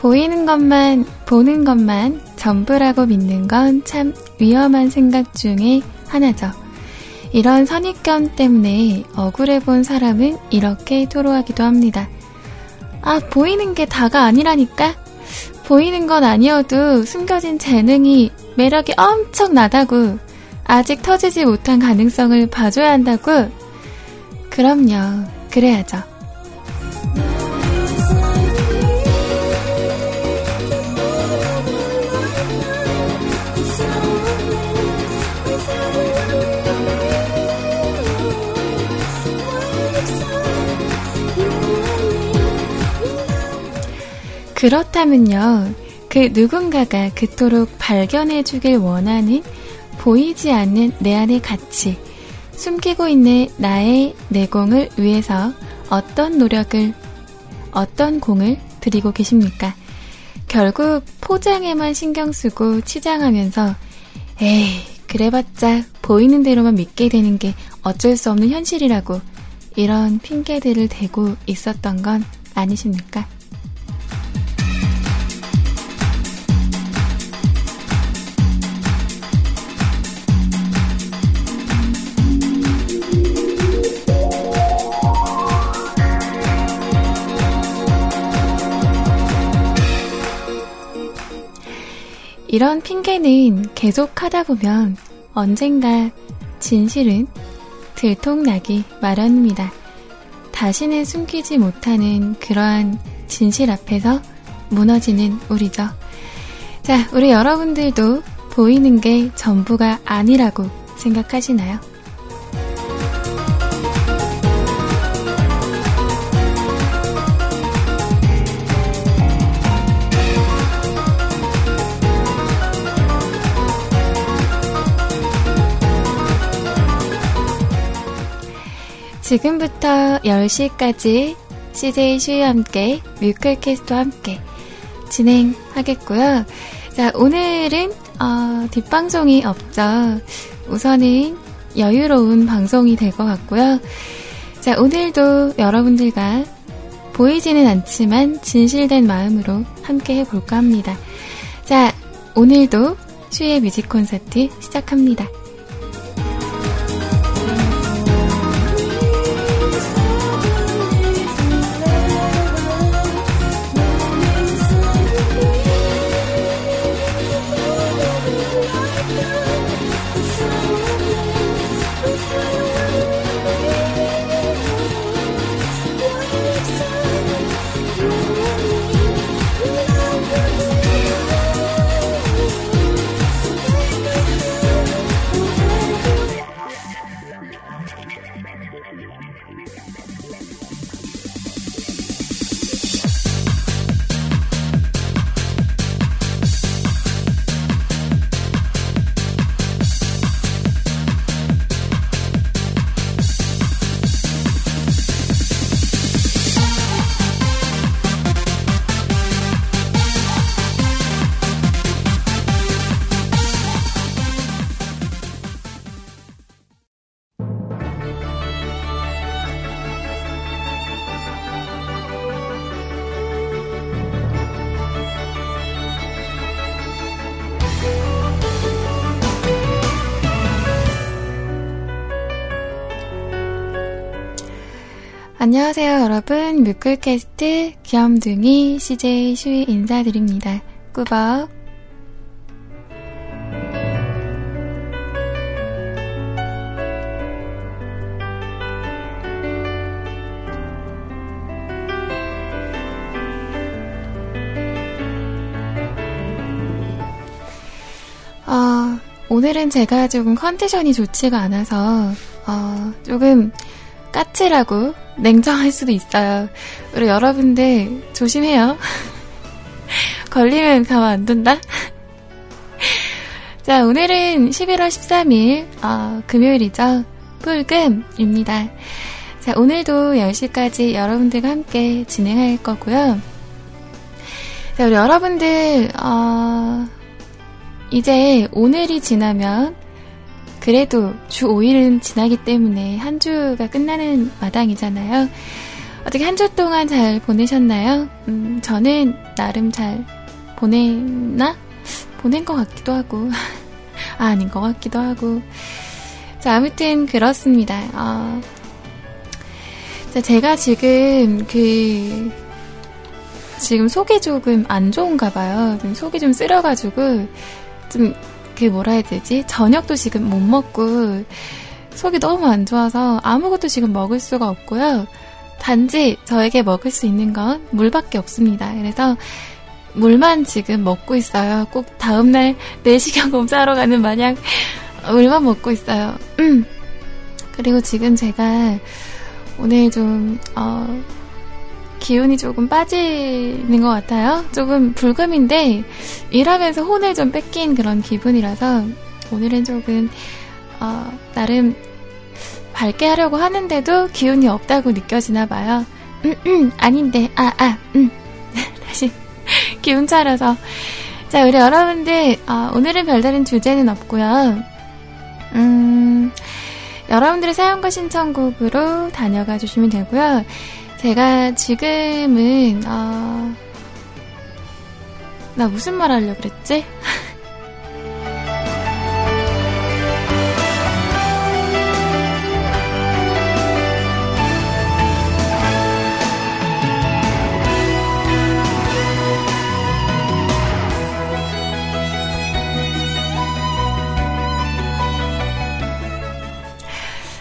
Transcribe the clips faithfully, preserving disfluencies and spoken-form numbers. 보이는 것만, 보는 것만 전부라고 믿는 건 참 위험한 생각 중에 하나죠. 이런 선입견 때문에 억울해 본 사람은 이렇게 토로하기도 합니다. 아, 보이는 게 다가 아니라니까? 보이는 건 아니어도 숨겨진 재능이, 매력이 엄청나다고, 아직 터지지 못한 가능성을 봐줘야 한다고? 그럼요, 그래야죠. 그렇다면요, 그 누군가가 그토록 발견해주길 원하는 보이지 않는 내 안의 가치, 숨기고 있는 나의 내공을 위해서 어떤 노력을, 어떤 공을 들이고 계십니까? 결국 포장에만 신경 쓰고 치장하면서 에이, 그래봤자 보이는 대로만 믿게 되는 게 어쩔 수 없는 현실이라고 이런 핑계들을 대고 있었던 건 아니십니까? 이런 핑계는 계속하다 보면 언젠가 진실은 들통나기 마련입니다. 다시는 숨기지 못하는 그러한 진실 앞에서 무너지는 우리죠. 자, 우리 여러분들도 보이는 게 전부가 아니라고 생각하시나요? 지금부터 열 시까지 씨제이 슈이와 함께, 뮤클캐스트와 함께 진행하겠고요. 자, 오늘은 어, 뒷방송이 없죠. 우선은 여유로운 방송이 될 것 같고요. 자, 오늘도 여러분들과 보이지는 않지만 진실된 마음으로 함께 해볼까 합니다. 자, 오늘도 슈이의 뮤직 콘서트 시작합니다. 안녕하세요 여러분, 뮤클캐스트 귀염둥이 씨제이 슈이 인사드립니다. 꾸벅. 어, 오늘은 제가 조금 컨디션이 좋지가 않아서 어, 조금 까칠하고 냉정할 수도 있어요. 우리 여러분들 조심해요. 걸리면 가만 안 둔다. 자, 오늘은 십일월 십삼일 어, 금요일이죠. 풀금입니다. 자, 오늘도 열 시까지 여러분들과 함께 진행할 거고요. 자, 우리 여러분들 어, 이제 오늘이 지나면 그래도 주 오 일은 지나기 때문에 한 주가 끝나는 마당이잖아요. 어떻게 한 주 동안 잘 보내셨나요? 음, 저는 나름 잘 보냈나? 보낸 것 같기도 하고 아, 아닌 것 같기도 하고. 자, 아무튼 그렇습니다. 어... 자, 제가 지금 그 지금 속이 조금 안 좋은가 봐요. 좀 속이 좀 쓰려가지고 좀 그 뭐라 해야 되지? 저녁도 지금 못 먹고 속이 너무 안 좋아서 아무것도 지금 먹을 수가 없고요. 단지 저에게 먹을 수 있는 건 물밖에 없습니다. 그래서 물만 지금 먹고 있어요. 꼭 다음날 내시경 검사하러 가는 마냥 물만 먹고 있어요. 음. 그리고 지금 제가 오늘 좀 어, 기운이 조금 빠지는 것 같아요. 조금 불금인데 일하면서 혼을 좀 뺏긴 그런 기분이라서 오늘은 조금 어, 나름 밝게 하려고 하는데도 기운이 없다고 느껴지나 봐요. 음, 음, 아닌데, 아, 아, 음. 다시 기운 차려서. 자, 우리 여러분들 어, 오늘은 별다른 주제는 없고요. 음, 여러분들의 사연과 신청곡으로 다녀가 주시면 되고요. 제가 지금은 어... 나 무슨 말 하려고 그랬지?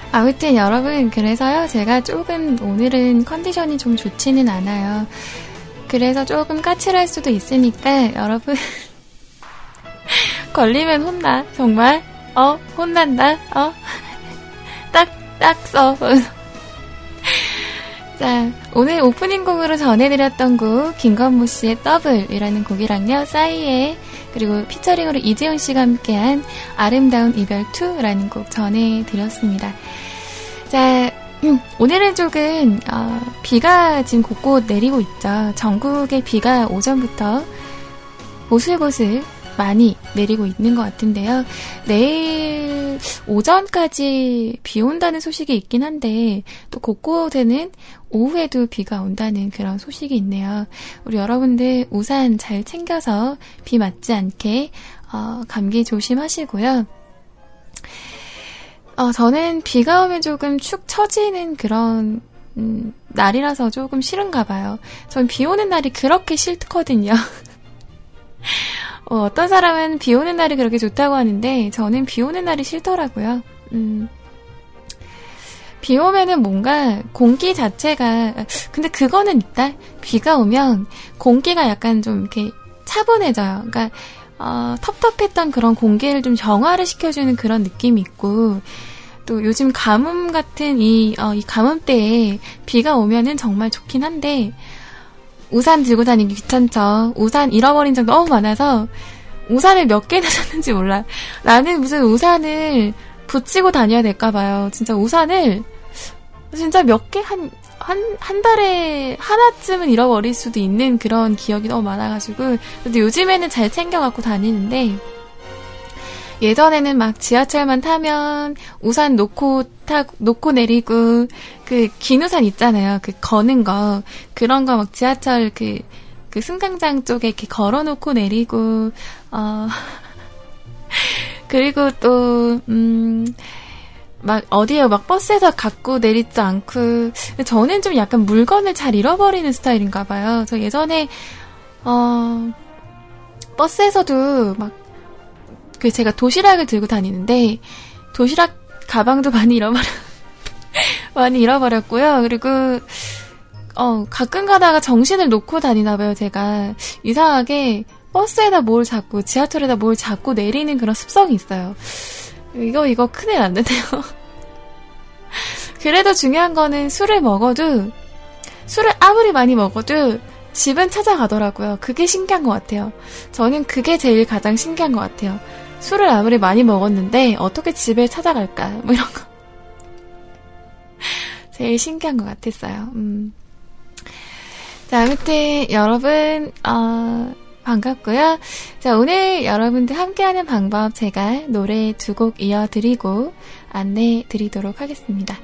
아무튼 여러분, 그래서요, 제가 조금 오늘은 컨디션이 좀 좋지는 않아요. 그래서 조금 까칠할 수도 있으니까 여러분 걸리면 혼나. 정말 어 혼난다. 어 딱 딱 써. 자, 오늘 오프닝 곡으로 전해드렸던 곡 김건모씨의 더블이라는 곡이랑요, 싸이의, 그리고 피처링으로 이재훈씨가 함께한 아름다운 이별이라는 곡 전해드렸습니다. 자, 오늘은 조금 어, 비가 지금 곳곳 내리고 있죠. 전국에 비가 오전부터 보슬보슬 많이 내리고 있는 것 같은데요. 내일 오전까지 비 온다는 소식이 있긴 한데 또 곳곳에는 오후에도 비가 온다는 그런 소식이 있네요. 우리 여러분들 우산 잘 챙겨서 비 맞지 않게 어, 감기 조심하시고요. 어, 저는 비가 오면 조금 축 처지는 그런 음, 날이라서 조금 싫은가 봐요. 전 비 오는 날이 그렇게 싫거든요. 어, 어떤 사람은 비 오는 날이 그렇게 좋다고 하는데 저는 비 오는 날이 싫더라고요. 음, 비 오면은 뭔가 공기 자체가, 근데 그거는 있다. 비가 오면 공기가 약간 좀 이렇게 차분해져요. 그러니까 어, 텁텁했던 그런 공기를 좀 정화를 시켜주는 그런 느낌이 있고, 또 요즘 가뭄 같은 이, 어, 이 가뭄 때에 비가 오면은 정말 좋긴 한데 우산 들고 다니기 귀찮죠. 우산 잃어버린 적 너무 많아서 우산을 몇 개나 샀는지 몰라. 나는 무슨 우산을 붙이고 다녀야 될까봐요. 진짜 우산을 진짜 몇 개 한 한 한 달에 하나쯤은 잃어버릴 수도 있는 그런 기억이 너무 많아가지고. 근데 요즘에는 잘 챙겨 갖고 다니는데 예전에는 막 지하철만 타면 우산 놓고 타고 놓고 내리고 그 긴 우산 있잖아요. 그 거는 거 그런 거 막 지하철 그 그 승강장 쪽에 이렇게 걸어놓고 내리고 어 그리고 또 음. 막 어디에 막 버스에서 갖고 내리지 않고. 저는 좀 약간 물건을 잘 잃어버리는 스타일인가 봐요. 저 예전에 어 버스에서도 막 그 제가 도시락을 들고 다니는데 도시락 가방도 많이 잃어버려 많이 잃어버렸고요. 그리고 어 가끔 가다가 정신을 놓고 다니나 봐요. 제가 이상하게 버스에다 뭘 잡고 지하철에다 뭘 잡고 내리는 그런 습성이 있어요. 이거 이거 큰일 났는데요. 그래도 중요한 거는 술을 먹어도 술을 아무리 많이 먹어도 집은 찾아가더라고요. 그게 신기한 것 같아요. 저는 그게 제일 가장 신기한 것 같아요. 술을 아무리 많이 먹었는데 어떻게 집에 찾아갈까 뭐 이런 거 제일 신기한 것 같았어요. 음. 자, 아무튼 여러분 어... 반갑고요. 자, 오늘 여러분들 함께하는 방법 제가 노래 두 곡 이어드리고 안내 드리도록 하겠습니다.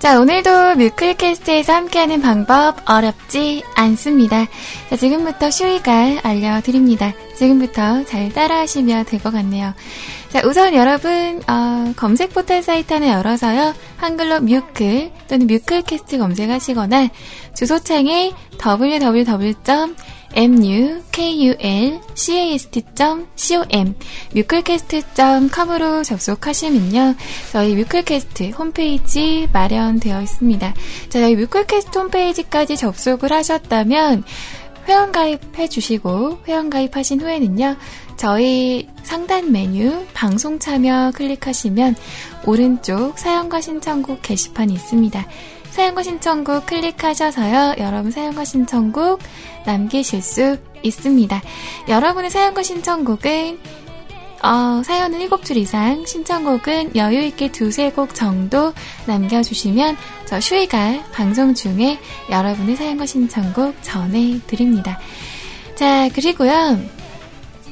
자, 오늘도 뮤클캐스트에서 함께하는 방법 어렵지 않습니다. 자, 지금부터 슈이가 알려드립니다. 지금부터 잘 따라하시면 될 것 같네요. 자, 우선 여러분 어, 검색 포털 사이트 하나 열어서요. 한글로 뮤클 또는 뮤클캐스트 검색하시거나 주소창에 더블유 더블유 더블유 점 뮤클캐스트 점 컴 뮤클캐스트 점 컴으로 접속하시면요. 저희 뮤클캐스트 홈페이지 마련되어 있습니다. 자, 저희 뮤클캐스트 홈페이지까지 접속을 하셨다면 회원가입 해주시고 회원가입하신 후에는요. 저희 상단 메뉴 방송 참여 클릭하시면 오른쪽 사연과 신청곡 게시판이 있습니다. 사연과 신청곡 클릭하셔서요. 여러분 사연과 신청곡 남기실 수 있습니다. 여러분의 사연과 신청곡은 어, 사연은 일곱 줄 이상, 신청곡은 여유있게 두세 곡 정도 남겨주시면 저 슈이가 방송 중에 여러분의 사연과 신청곡 전해드립니다. 자, 그리고요.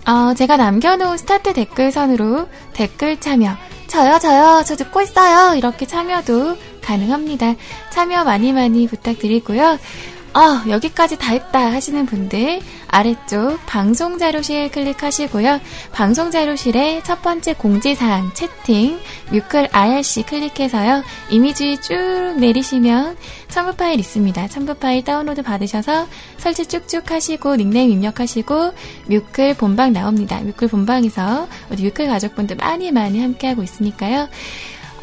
어, 제가 남겨놓은 스타트 댓글선으로 댓글 참여 저요 저요 저 듣고 있어요 이렇게 참여도 가능합니다. 참여 많이 많이 부탁드리고요. 어, 여기까지 다 했다 하시는 분들 아래쪽 방송자료실 클릭하시고요. 방송자료실에 첫 번째 공지사항 채팅 뮤클 알씨 클릭해서요. 이미지 쭉 내리시면 첨부 파일 있습니다. 첨부 파일 다운로드 받으셔서 설치 쭉쭉 하시고 닉네임 입력하시고 뮤클 본방 나옵니다. 뮤클 본방에서 우리 뮤클 가족분들 많이 많이 함께하고 있으니까요.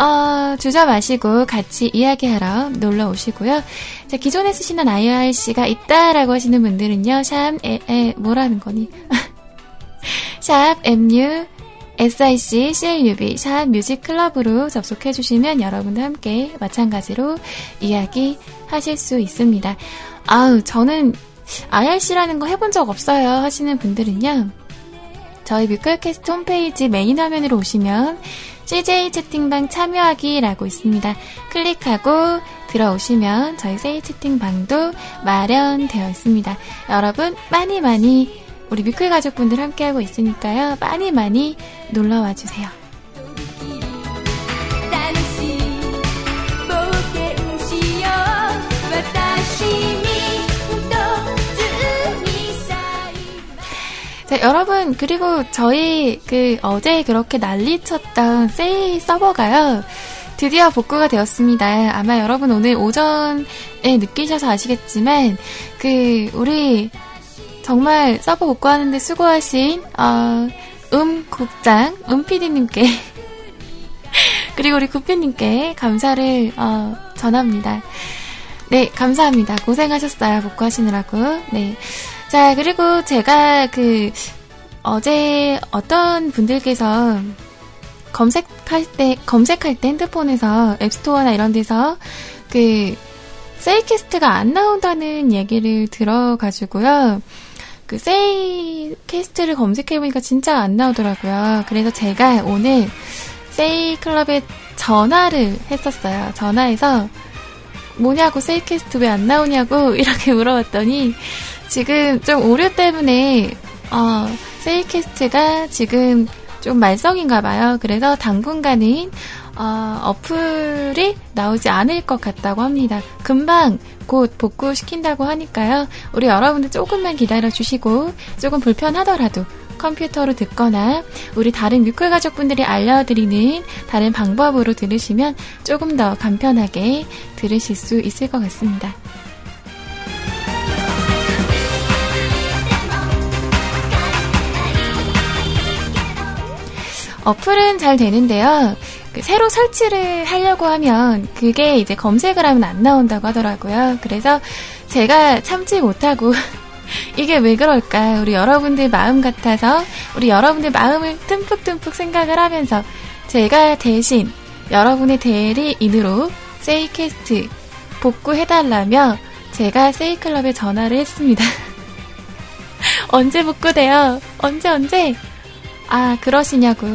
어, 주저 마시고 같이 이야기하러 놀러 오시고요. 자, 기존에 쓰시는 아이알씨가 있다라고 하시는 분들은요. 샵, 에, 에, 뭐라는 거니? 샵, 엠유, 에스아이씨, 씨엘유비, 샵, 뮤직클럽으로 접속해주시면 여러분들 함께 마찬가지로 이야기하실 수 있습니다. 아우, 저는 아이알씨라는 거 해본 적 없어요 하시는 분들은요. 저희 뮤클캐스트 홈페이지 메인 화면으로 오시면 씨제이 채팅방 참여하기라고 있습니다. 클릭하고 들어오시면 저희 세이 채팅방도 마련되어 있습니다. 여러분 많이 많이 우리 뮤클 가족분들 함께하고 있으니까요. 많이 많이 놀러와 주세요. 자, 여러분, 그리고 저희 그 어제 그렇게 난리쳤던 세이 서버가요, 드디어 복구가 되었습니다. 아마 여러분 오늘 오전에 느끼셔서 아시겠지만, 그 우리 정말 서버 복구하는데 수고하신 어, 음 국장, 음 피디님께 그리고 우리 구피님께 감사를 어, 전합니다. 네, 감사합니다. 고생하셨어요, 복구하시느라고. 네. 자, 그리고 제가 그 어제 어떤 분들께서 검색할 때 검색할 때 핸드폰에서 앱스토어나 이런 데서 그 세이캐스트가 안 나온다는 얘기를 들어가지고요. 그 세이캐스트를 검색해보니까 진짜 안 나오더라고요. 그래서 제가 오늘 세이클럽에 전화를 했었어요. 전화해서 뭐냐고, 세이캐스트 왜 안 나오냐고 이렇게 물어봤더니 지금 좀 오류 때문에 어, 세이캐스트가 지금 좀 말썽인가봐요. 그래서 당분간은 어, 어플이 나오지 않을 것 같다고 합니다. 금방 곧 복구시킨다고 하니까요. 우리 여러분들 조금만 기다려주시고, 조금 불편하더라도 컴퓨터로 듣거나 우리 다른 뮤클 가족분들이 알려드리는 다른 방법으로 들으시면 조금 더 간편하게 들으실 수 있을 것 같습니다. 어플은 잘 되는데요. 새로 설치를 하려고 하면 그게 이제 검색을 하면 안 나온다고 하더라고요. 그래서 제가 참지 못하고 이게 왜 그럴까? 우리 여러분들 마음 같아서, 우리 여러분들 마음을 듬뿍듬뿍 생각을 하면서 제가 대신 여러분의 대리인으로 세이캐스트 복구해달라며 제가 세이클럽에 전화를 했습니다. 언제 복구돼요? 언제 언제? 아, 그러시냐고.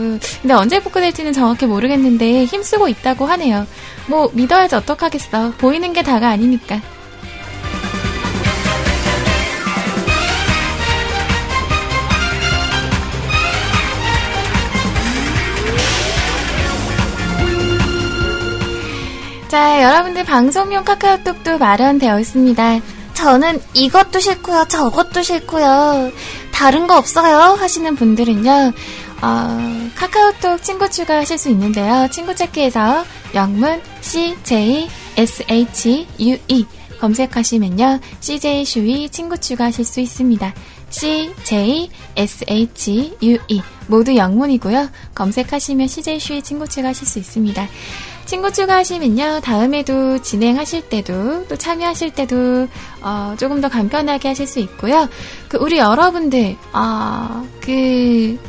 근데 언제 복구될지는 정확히 모르겠는데 힘쓰고 있다고 하네요. 뭐 믿어야지 어떡하겠어. 보이는 게 다가 아니니까. 자, 여러분들 방송용 카카오톡도 마련되어 있습니다. 저는 이것도 싫고요, 저것도 싫고요, 다른 거 없어요 하시는 분들은요, 어, 카카오톡 친구 추가하실 수 있는데요. 친구 찾기에서 영문 씨제이 슈이 검색하시면요, 씨제이 슈이 친구 추가하실 수 있습니다. 씨제이 슈이 모두 영문이고요. 검색하시면 씨제이 슈이 친구 추가하실 수 있습니다. 친구 추가하시면요, 다음에도 진행하실 때도 또 참여하실 때도 어, 조금 더 간편하게 하실 수 있고요. 그 우리 여러분들 어, 그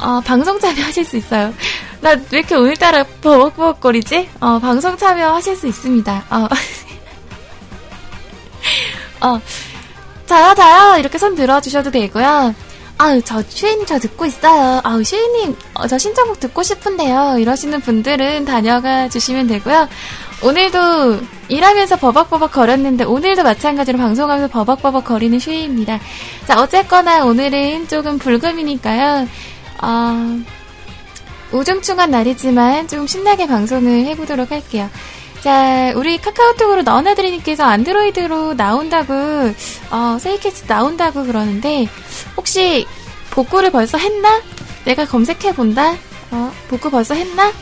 어, 방송 참여하실 수 있어요. 나 왜 이렇게 오늘따라 버벅버벅거리지? 어, 방송 참여하실 수 있습니다. 어. 어, 자요 자요 이렇게 손 들어주셔도 되고요. 아유, 저 슈이님 저 듣고 있어요. 아유, 슈이님 어, 저 신청곡 듣고 싶은데요. 이러시는 분들은 다녀가 주시면 되고요. 오늘도 일하면서 버벅버벅 거렸는데 오늘도 마찬가지로 방송하면서 버벅버벅 거리는 슈이입니다. 자, 어쨌거나 오늘은 조금 불금이니까요. 어, 우중충한 날이지만 좀 신나게 방송을 해보도록 할게요. 자, 우리 카카오톡으로 너나들이님께서 안드로이드로 나온다고, 어, 세이캐스트 나온다고 그러는데, 혹시 복구를 벌써 했나? 내가 검색해본다? 어, 복구 벌써 했나?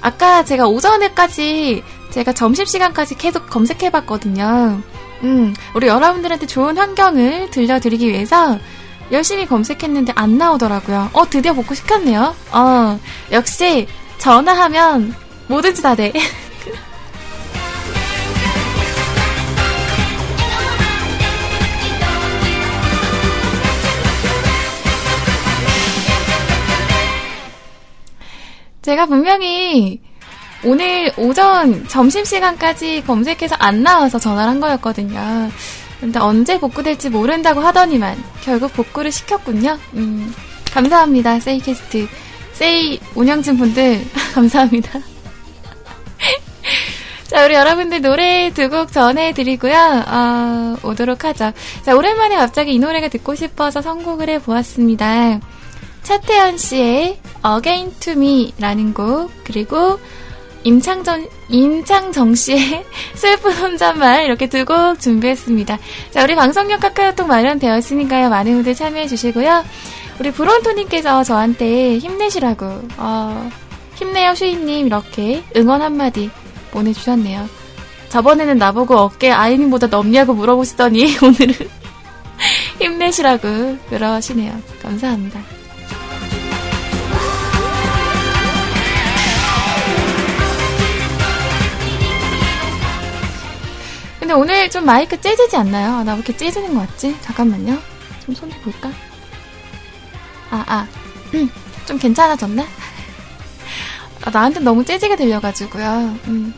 아까 제가 오전에까지, 제가 점심시간까지 계속 검색해봤거든요. 음, 우리 여러분들한테 좋은 환경을 들려드리기 위해서 열심히 검색했는데 안 나오더라고요. 어, 드디어 복구시켰네요. 어, 역시 전화하면 뭐든지 다 돼. 제가 분명히 오늘 오전 점심시간까지 검색해서 안 나와서 전화를 한 거였거든요. 근데 언제 복구될지 모른다고 하더니만 결국 복구를 시켰군요. 음, 감사합니다. 세이캐스트. 세이 운영진 분들 감사합니다. 자, 우리 여러분들 노래 두 곡 전해드리고요. 어, 오도록 하죠. 자, 오랜만에 갑자기 이 노래가 듣고 싶어서 선곡을 해보았습니다. 차태현 씨의 Again to Me라는 곡, 그리고 임창정, 임창정 씨의 슬픈 혼잣말, 이렇게 두 곡 준비했습니다. 자, 우리 방송용 카카오톡 마련되어 있으니까요. 많은 분들 참여해주시고요. 우리 브론토님께서 저한테 힘내시라고, 어, 힘내요 슈이님, 이렇게 응원 한마디 보내주셨네요. 저번에는 나보고 어깨 아이님보다 넘냐고 물어보시더니 오늘은 힘내시라고 그러시네요. 감사합니다. 근데 오늘 좀 마이크 째지지 않나요? 아, 나 왜 이렇게 째지는 것 같지? 잠깐만요. 좀 손 좀 볼까? 아, 아. 좀 괜찮아졌나? 아, 나한테 너무 재지게 들려가지고요. 음.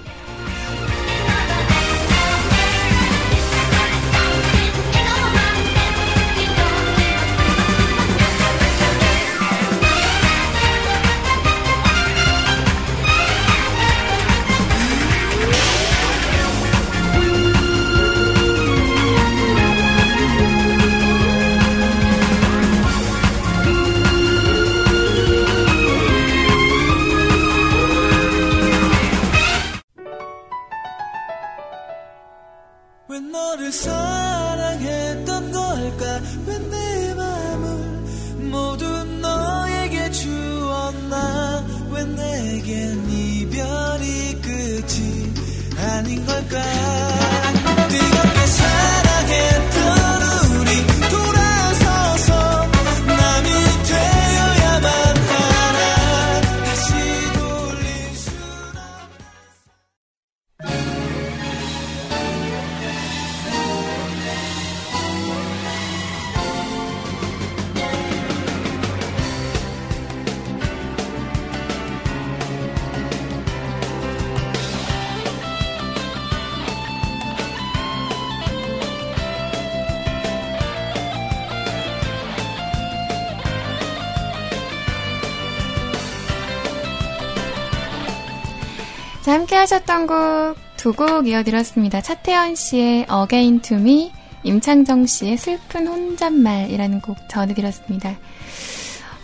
함께 하셨던 곡 두 곡 이어드렸습니다. 차태현 씨의 Again to Me, 임창정 씨의 슬픈 혼잣말이라는 곡 전해드렸습니다.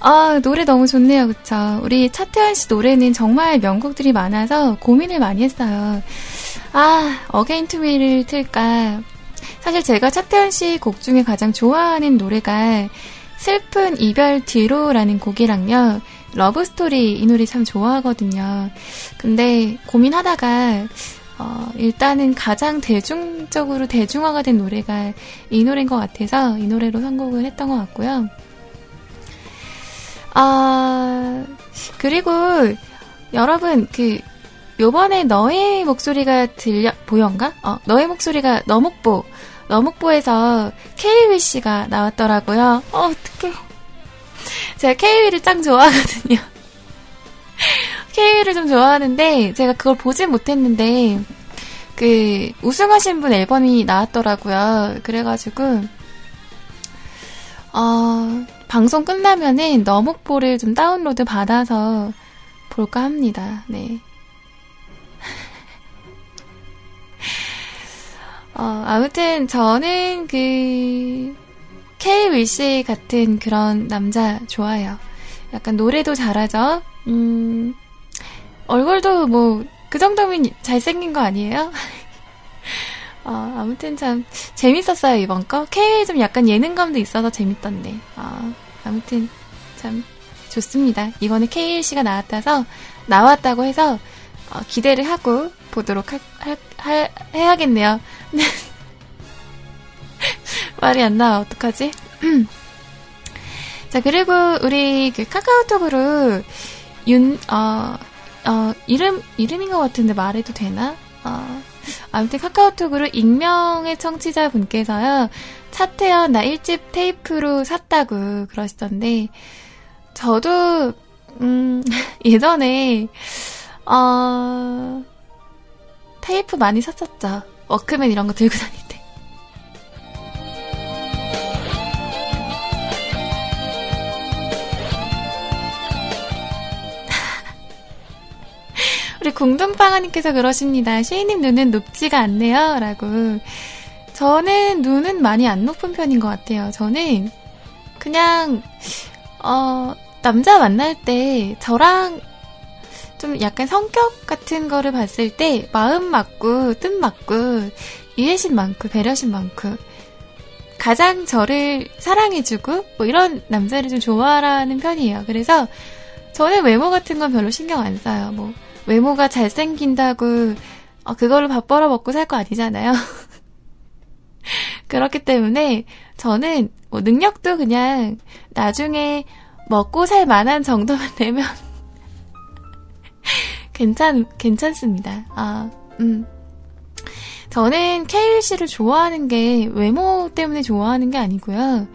아, 노래 너무 좋네요. 그쵸? 우리 차태현 씨 노래는 정말 명곡들이 많아서 고민을 많이 했어요. 아, Again to Me를 틀까. 사실 제가 차태현 씨 곡 중에 가장 좋아하는 노래가 슬픈 이별 뒤로라는 곡이랑요, 러브스토리, 이 노래 참 좋아하거든요. 근데 고민하다가 어, 일단은 가장 대중적으로 대중화가 된 노래가 이 노래인 것 같아서 이 노래로 선곡을 했던 것 같고요. 아, 그리고 여러분, 그 요번에 너의 목소리가 들려 보연가? 어, 너의 목소리가 너목보 너목보에서 케이윌 씨가 나왔더라고요. 어, 어떡해. 제가 케이윌을 짱 좋아하거든요. 케이윌을 좀 좋아하는데 제가 그걸 보진 못했는데 그 우승하신 분 앨범이 나왔더라고요. 그래가지고 어, 방송 끝나면은 너목보를 좀 다운로드 받아서 볼까 합니다. 네. 어, 아무튼 저는 그 케이윌 씨 같은 그런 남자 좋아요. 약간 노래도 잘하죠. 음, 얼굴도 뭐 그 정도면 잘생긴 거 아니에요? 어, 아무튼 참 재밌었어요, 이번 거. 케이윌 좀 약간 예능감도 있어서 재밌던데. 어, 아무튼 참 좋습니다. 이번에 케이윌 씨가 나왔다서 나왔다고 해서 어, 기대를 하고 보도록 할, 할, 할, 해야겠네요. 말이 안 나와. 어떡하지? 자, 그리고 우리 그 카카오톡으로 윤, 어, 어, 이름, 이름인 것 같은데 말해도 되나? 어, 아무튼 카카오톡으로 익명의 청취자분께서요, 차태현 나 일집 테이프로 샀다고 그러시던데, 저도, 음, 예전에, 어, 테이프 많이 샀었죠. 워크맨 이런 거 들고 다닐 때. 우리 궁둥빵아님께서 그러십니다. 시인님 눈은 높지가 않네요. 라고. 저는 눈은 많이 안 높은 편인 것 같아요. 저는 그냥 어 남자 만날 때 저랑 좀 약간 성격 같은 거를 봤을 때 마음 맞고 뜻 맞고 이해심 많고 배려심 많고 가장 저를 사랑해주고 뭐 이런 남자를 좀 좋아하라는 편이에요. 그래서 저는 외모 같은 건 별로 신경 안 써요. 뭐 외모가 잘생긴다고 어, 그걸로 밥 벌어 먹고 살 거 아니잖아요. 그렇기 때문에 저는 뭐 능력도 그냥 나중에 먹고 살 만한 정도만 되면 괜찮, 괜찮습니다. 아, 음. 저는 케이씨를 좋아하는 게 외모 때문에 좋아하는 게 아니고요.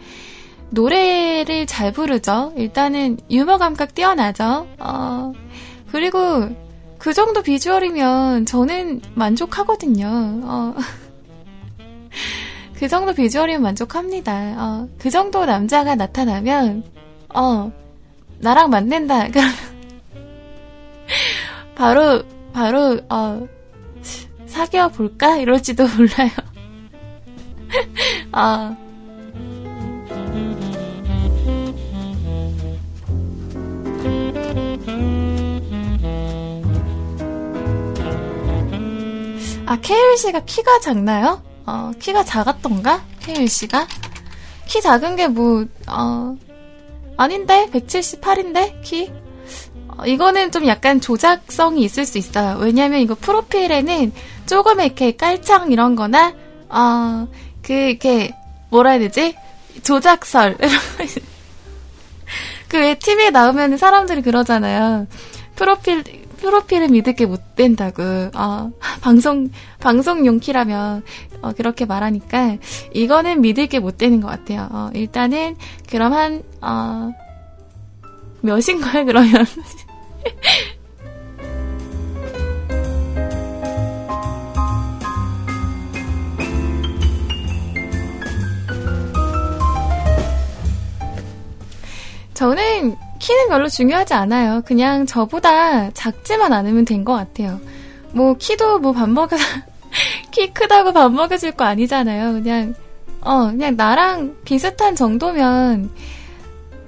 노래를 잘 부르죠. 일단은 유머 감각 뛰어나죠. 어, 그리고 그 정도 비주얼이면 저는 만족하거든요. 어. 그 정도 비주얼이면 만족합니다. 어, 그 정도 남자가 나타나면 어, 나랑 맞는다. 그러면 바로 바로 어, 사귀어 볼까? 이럴지도 몰라요. 어. 아, 케일 씨가 키가 작나요? 어, 키가 작았던가? 케일 씨가? 키 작은 게 뭐, 어, 아닌데? 백칠십팔인데? 키? 어, 이거는 좀 약간 조작성이 있을 수 있어요. 왜냐면 이거 프로필에는 조금 이렇게 깔창 이런 거나, 어, 그, 이렇게, 뭐라 해야 되지? 조작설. 그 왜 티비에 나오면 사람들이 그러잖아요. 프로필, 프로필을 믿을게 못 된다고. 어, 방송, 방송용 키라면, 어, 그렇게 말하니까, 이거는 믿을게 못 되는 것 같아요. 어, 일단은, 그럼 한, 어, 몇인가요, 그러면? 저는, 키는 별로 중요하지 않아요. 그냥 저보다 작지만 않으면 된 것 같아요. 뭐 키도 뭐 밥 먹여 키 크다고 밥 먹여줄 거 아니잖아요. 그냥 어 그냥 나랑 비슷한 정도면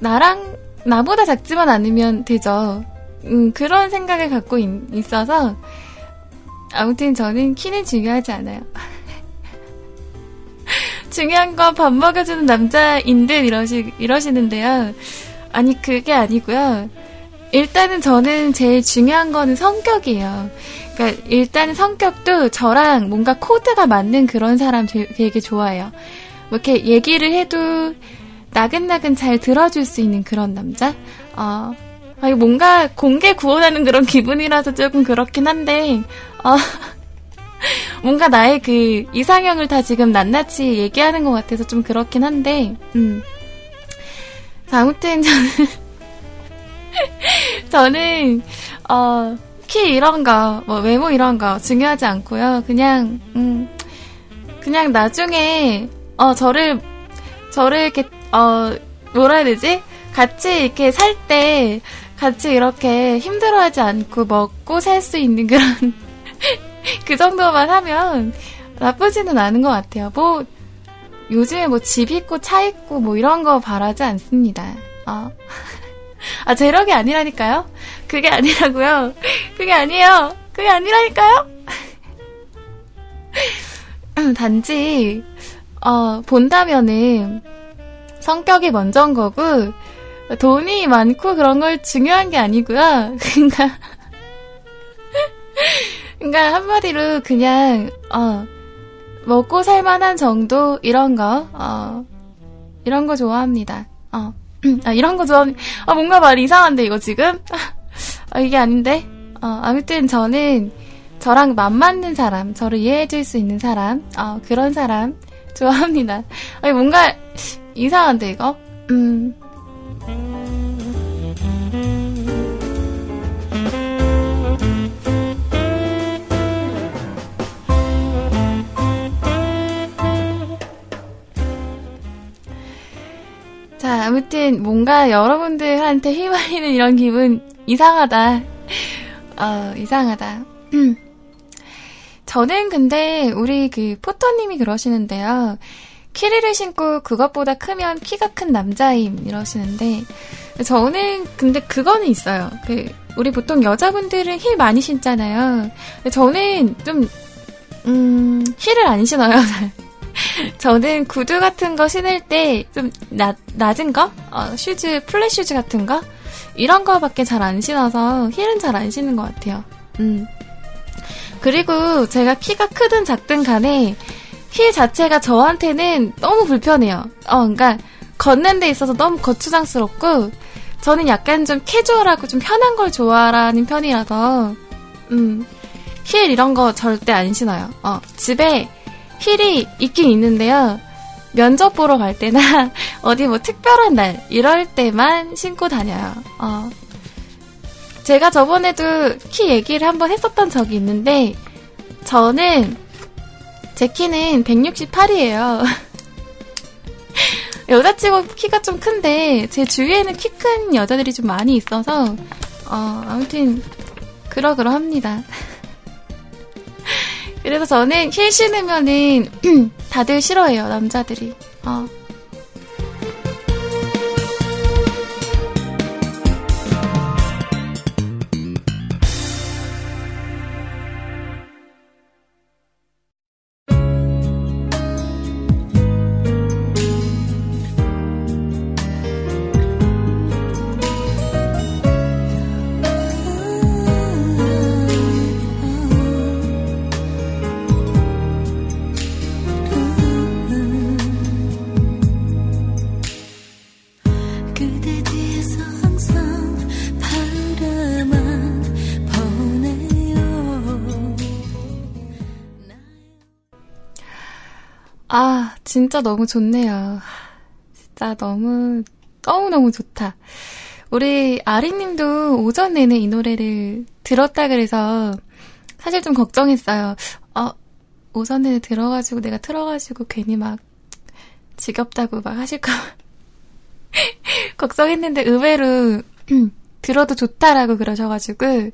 나랑 나보다 작지만 않으면 되죠. 음 그런 생각을 갖고 있, 있어서 아무튼 저는 키는 중요하지 않아요. 중요한 건 밥 먹여주는 남자인 듯 이러시 이러시는데요. 아니 그게 아니고요. 일단은 저는 제일 중요한 거는 성격이에요. 그러니까 일단은 성격도 저랑 뭔가 코드가 맞는 그런 사람 되게 좋아해요. 뭐 이렇게 얘기를 해도 나긋나긋 잘 들어줄 수 있는 그런 남자. 어, 아니 뭔가 공개 구원하는 그런 기분이라서 조금 그렇긴 한데 어, 뭔가 나의 그 이상형을 다 지금 낱낱이 얘기하는 것 같아서 좀 그렇긴 한데. 음. 아무튼 저는 저는 어, 키 이런 거, 뭐 외모 이런 거 중요하지 않고요. 그냥 음, 그냥 나중에 어 저를 저를 이렇게 어 뭐라 해야 되지? 같이 이렇게 살 때 같이 이렇게 힘들어하지 않고 먹고 살 수 있는 그런 그 정도만 하면 나쁘지는 않은 것 같아요. 뭐. 요즘에 뭐 집 있고 차 있고 뭐 이런 거 바라지 않습니다. 어. 아, 재력이 아니라니까요? 그게 아니라고요? 그게 아니에요. 그게 아니라니까요? 단지 어, 본다면은 성격이 먼저인 거고 돈이 많고 그런 걸 중요한 게 아니고요. 그러니까 그러니까 한마디로 그냥 어. 먹고 살만한 정도 이런 거, 어, 이런 거 좋아합니다. 어, 아, 이런 거 좋아합니다. 아, 뭔가 말 이상한데 이거 지금? 아, 이게 아닌데. 어, 아무튼 저는 저랑 맘 맞는 사람, 저를 이해해줄 수 있는 사람, 어, 그런 사람 좋아합니다. 아니 뭔가 이상한데 이거. 음. 자, 아무튼 뭔가 여러분들한테 휘말리는 이런 기분 이상하다. 아, 이상하다. 저는 근데 우리 그 포터님이 그러시는데요. 키리를 신고 그것보다 크면 키가 큰 남자임 이러시는데 저는 근데 그거는 있어요. 그 우리 보통 여자분들은 힐 많이 신잖아요. 저는 좀 음, 힐을 안 신어요. 저는 구두 같은 거 신을 때 좀 낮은 거? 어, 슈즈, 플랫 슈즈 같은 거? 이런 거밖에 잘 안 신어서 힐은 잘 안 신는 것 같아요. 음. 그리고 제가 키가 크든 작든 간에 힐 자체가 저한테는 너무 불편해요. 어, 그러니까 걷는 데 있어서 너무 거추장스럽고 저는 약간 좀 캐주얼하고 좀 편한 걸 좋아하는 편이라서 음, 힐 이런 거 절대 안 신어요. 어, 집에 힐이 있긴 있는데요. 면접 보러 갈 때나 어디 뭐 특별한 날 이럴 때만 신고 다녀요. 어. 제가 저번에도 키 얘기를 한번 했었던 적이 있는데 저는 제 키는 백육십팔이에요. 여자치고 키가 좀 큰데 제 주위에는 키 큰 여자들이 좀 많이 있어서 어, 아무튼 그러그러합니다. 그래서 저는 힐 신으면은 다들 싫어해요, 남자들이. 어. 아, 진짜 너무 좋네요. 진짜 너무, 너무너무 좋다. 우리 아리님도 오전 내내 이 노래를 들었다 그래서 사실 좀 걱정했어요. 어, 오전 내내 들어가지고 내가 틀어가지고 괜히 막 지겹다고 막 하실까봐. 걱정했는데 의외로 들어도 좋다라고 그러셔가지고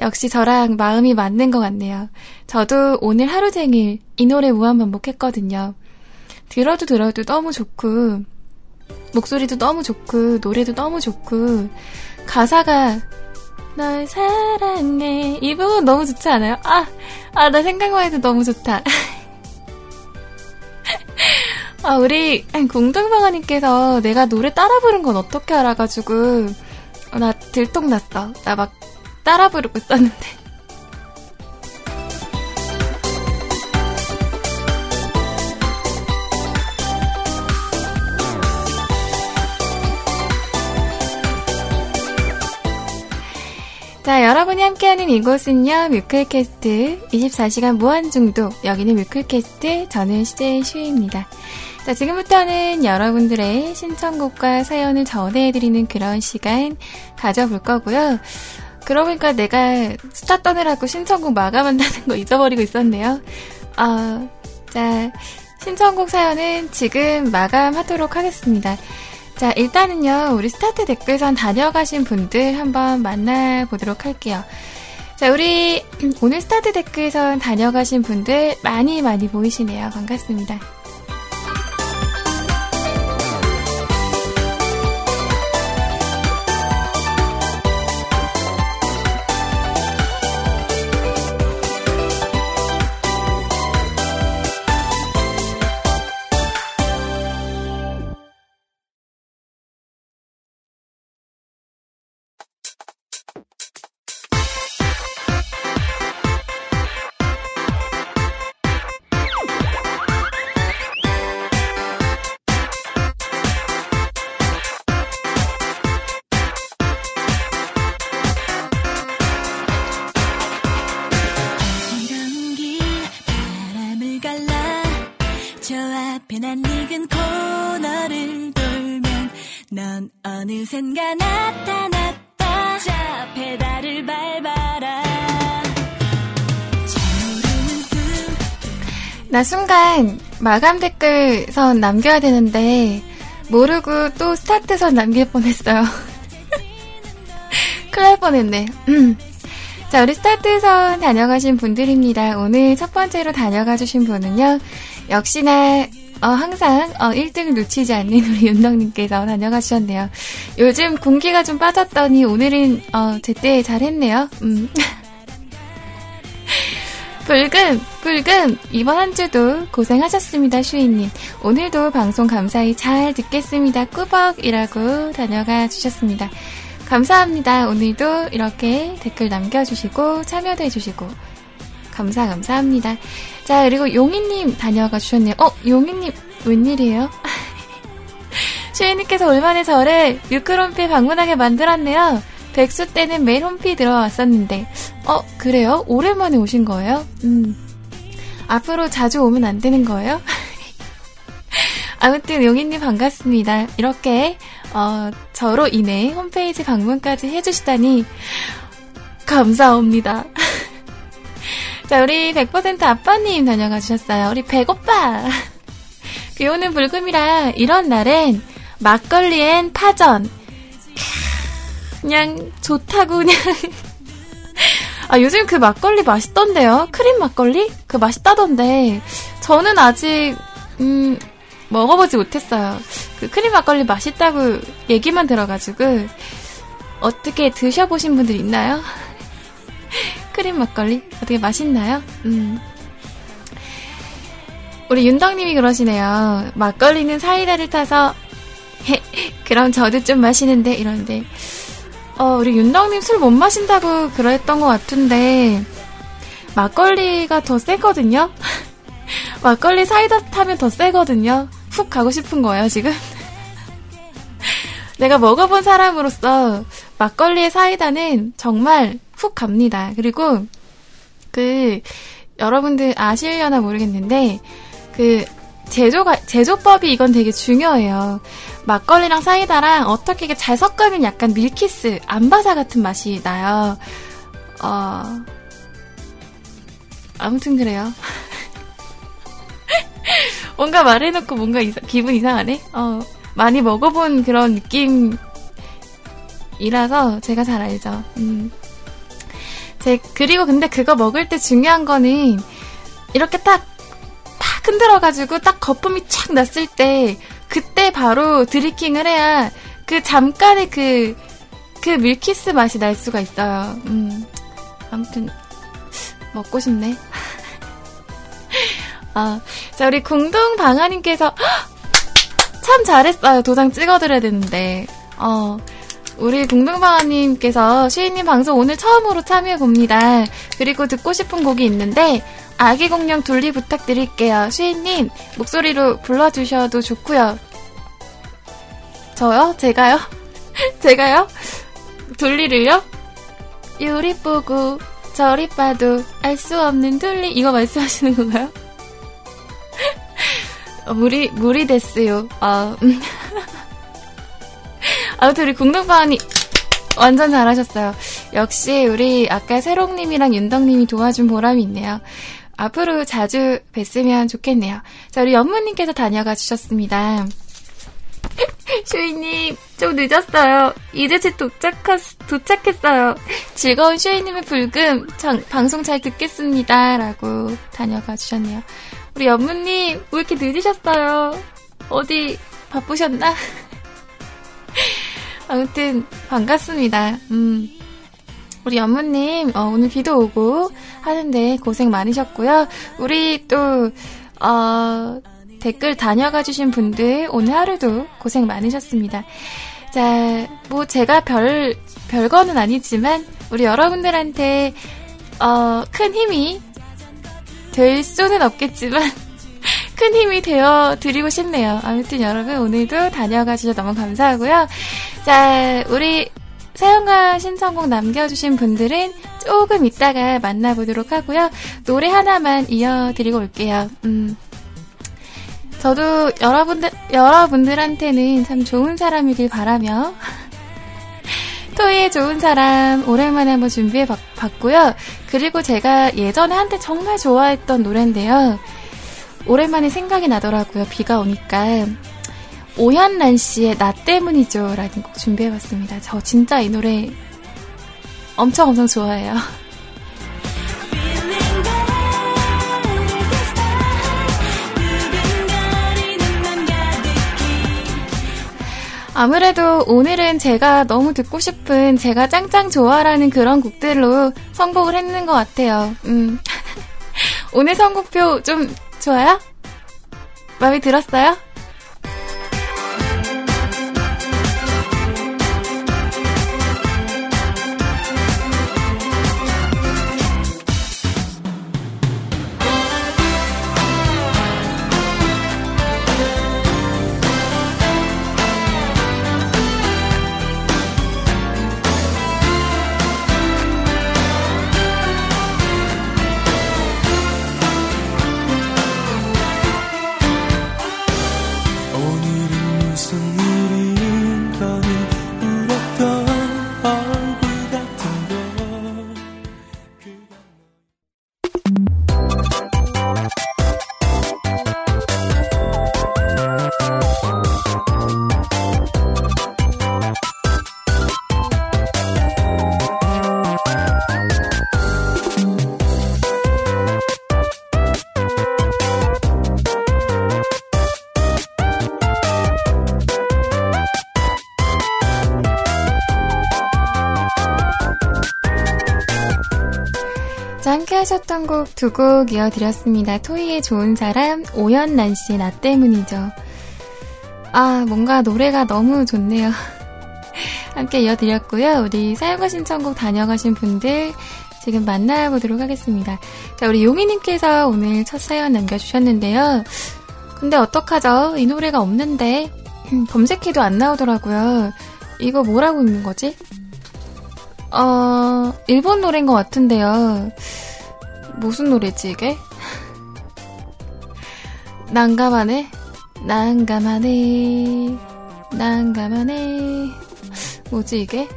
역시 저랑 마음이 맞는 것 같네요. 저도 오늘 하루 종일 이 노래 무한반복했거든요. 들어도 들어도 너무 좋고 목소리도 너무 좋고 노래도 너무 좋고 가사가 널 사랑해 이 부분 너무 좋지 않아요? 아, 아, 나 생각만 해도 너무 좋다. 아, 우리 공동방아님께서 내가 노래 따라 부른 건 어떻게 알아가지고 어, 나 들통났어. 나 막 따라 부르고 있었는데. 자, 여러분이 함께하는 이곳은요, 뮤클캐스트 이십사 시간 무한중독. 여기는 뮤클캐스트, 저는 씨제이 슈이입니다. 자, 지금부터는 여러분들의 신청곡과 사연을 전해드리는 그런 시간 가져볼 거고요. 그러니까 내가 스타 떠느라고 신청곡 마감한다는 거 잊어버리고 있었네요. 어, 자, 신청곡 사연은 지금 마감하도록 하겠습니다. 자, 일단은요, 우리 스타트 댓글선 다녀가신 분들 한번 만나보도록 할게요. 자, 우리 오늘 스타트 댓글선 다녀가신 분들 많이 많이 보이시네요. 반갑습니다. 어느샌가 나타났다. 자, 페달을 밟아라. 나 순간 마감 댓글선 남겨야 되는데 모르고 또 스타트선 남길 뻔했어요. 큰일 날 뻔했네. 음. 자, 우리 스타트선 다녀가신 분들입니다. 오늘 첫 번째로 다녀가 주신 분은요. 역시나 어, 항상 어, 일 등을 놓치지 않는 우리 윤덕님께서 다녀가 주셨네요. 요즘 공기가 좀 빠졌더니 오늘은 어, 제때 잘했네요. 음. 불금 불금 이번 한 주도 고생하셨습니다. 슈이님 오늘도 방송 감사히 잘 듣겠습니다. 꾸벅이라고 다녀가 주셨습니다. 감사합니다. 오늘도 이렇게 댓글 남겨주시고 참여도 해주시고 감사 감사합니다. 자, 그리고 용희님 다녀가 주셨네요. 어? 용희님 웬일이에요? 슈이님께서 올만에 저를 뮤크홈피 방문하게 만들었네요. 백수 때는 매일 홈피 들어왔었는데 어? 그래요? 오랜만에 오신 거예요? 음. 앞으로 자주 오면 안 되는 거예요? 아무튼 용인님 반갑습니다. 이렇게 어, 저로 인해 홈페이지 방문까지 해주시다니 감사합니다. 자, 우리 백 퍼센트 아빠님 다녀가 주셨어요. 우리 백오빠 비오는 불금이라 이런 날엔 막걸리엔 파전 그냥 좋다고 그냥 아, 요즘 그 막걸리 맛있던데요. 크림 막걸리? 그 맛있다던데 저는 아직 음 먹어보지 못했어요. 그 크림 막걸리 맛있다고 얘기만 들어가지고 어떻게 드셔보신 분들 있나요? 크림 막걸리 어떻게 맛있나요? 음. 우리 윤덕님이 그러시네요. 막걸리는 사이다를 타서 그럼 저도 좀 마시는데 이런데 어, 우리 윤덕님 술 못 마신다고 그랬던 것 같은데 막걸리가 더 세거든요. 막걸리 사이다 타면 더 세거든요. 훅 가고 싶은 거예요 지금. 내가 먹어본 사람으로서 막걸리의 사이다는 정말 훅 갑니다. 그리고 그 여러분들 아시려나 모르겠는데 그 제조가 제조법이 이건 되게 중요해요. 막걸리랑 사이다랑 어떻게 이게 잘 섞으면 약간 밀키스 안바사 같은 맛이 나요. 어 아무튼 그래요. 뭔가 말해놓고 뭔가 이사, 기분 이상하네? 어, 많이 먹어본 그런 느낌이라서 제가 잘 알죠. 음. 제, 그리고 근데 그거 먹을 때 중요한 거는 이렇게 딱, 딱 흔들어가지고 딱 거품이 착 났을 때 그때 바로 드리킹을 해야 그 잠깐의 그, 그 밀키스 맛이 날 수가 있어요. 음. 아무튼, 먹고 싶네. 아, 자, 우리 공동방아님께서 참 잘했어요. 도장 찍어드려야 되는데 어, 우리 공동방아님께서 슈이님 방송 오늘 처음으로 참여해봅니다. 그리고 듣고 싶은 곡이 있는데 아기 공룡 둘리 부탁드릴게요. 슈이님 목소리로 불러주셔도 좋고요. 저요? 제가요? 제가요? 둘리를요? 요리 보고 저리 봐도 알 수 없는 둘리 이거 말씀하시는 건가요? 어, 무리, 무리 됐어요. 어, 음. 아무튼 우리 공동방언이 완전 잘하셨어요. 역시 우리 아까 세롱님이랑 윤덕님이 도와준 보람이 있네요. 앞으로 자주 뵀으면 좋겠네요. 자, 우리 연무님께서 다녀가 주셨습니다. 슈이님, 좀 늦었어요. 이제 제 도착하, 도착했어요. 즐거운 슈이님의 불금, 장, 방송 잘 듣겠습니다. 라고 다녀가 주셨네요. 우리 연무님, 왜 이렇게 늦으셨어요? 어디 바쁘셨나? 아무튼 반갑습니다. 음, 우리 연무님 어, 오늘 비도 오고 하는데 고생 많으셨고요. 우리 또 어, 댓글 다녀가 주신 분들 오늘 하루도 고생 많으셨습니다. 자, 뭐 제가 별 별거는 아니지만 우리 여러분들한테 어, 큰 힘이 될 수는 없겠지만 큰 힘이 되어드리고 싶네요. 아무튼 여러분 오늘도 다녀가 주셔서 너무 감사하고요. 자, 우리 사연과 신청곡 남겨주신 분들은 조금 이따가 만나보도록 하고요. 노래 하나만 이어드리고 올게요. 음, 저도 여러분들, 여러분들한테는 참 좋은 사람이길 바라며 토이의 좋은 사람 오랜만에 한번 준비해봤고요. 그리고 제가 예전에 한때 정말 좋아했던 노래인데요. 오랜만에 생각이 나더라고요. 비가 오니까. 오현란 씨의 나 때문이죠 라는 곡 준비해봤습니다. 저 진짜 이 노래 엄청 엄청 좋아해요. 아무래도 오늘은 제가 너무 듣고 싶은 제가 짱짱 좋아라는 그런 곡들로 선곡을 했는 것 같아요. 음. 오늘 선곡표 좀 좋아요? 마음에 들었어요? 하셨던 곡 두 곡 이어드렸습니다. 토이의 좋은 사람, 오연란 씨의 나 때문이죠. 아, 뭔가 노래가 너무 좋네요. 함께 이어드렸고요. 우리 사연과 신청곡 다녀가신 분들 지금 만나보도록 하겠습니다. 자, 우리 용희님께서 오늘 첫 사연 남겨주셨는데요. 근데 어떡하죠? 이 노래가 없는데 검색해도 안 나오더라고요. 이거 뭐라고 있는 거지? 어... 일본 노래인 것 같은데요. 무슨 노래지 이게? 난감하네 난감하네 난감하네 뭐지 이게?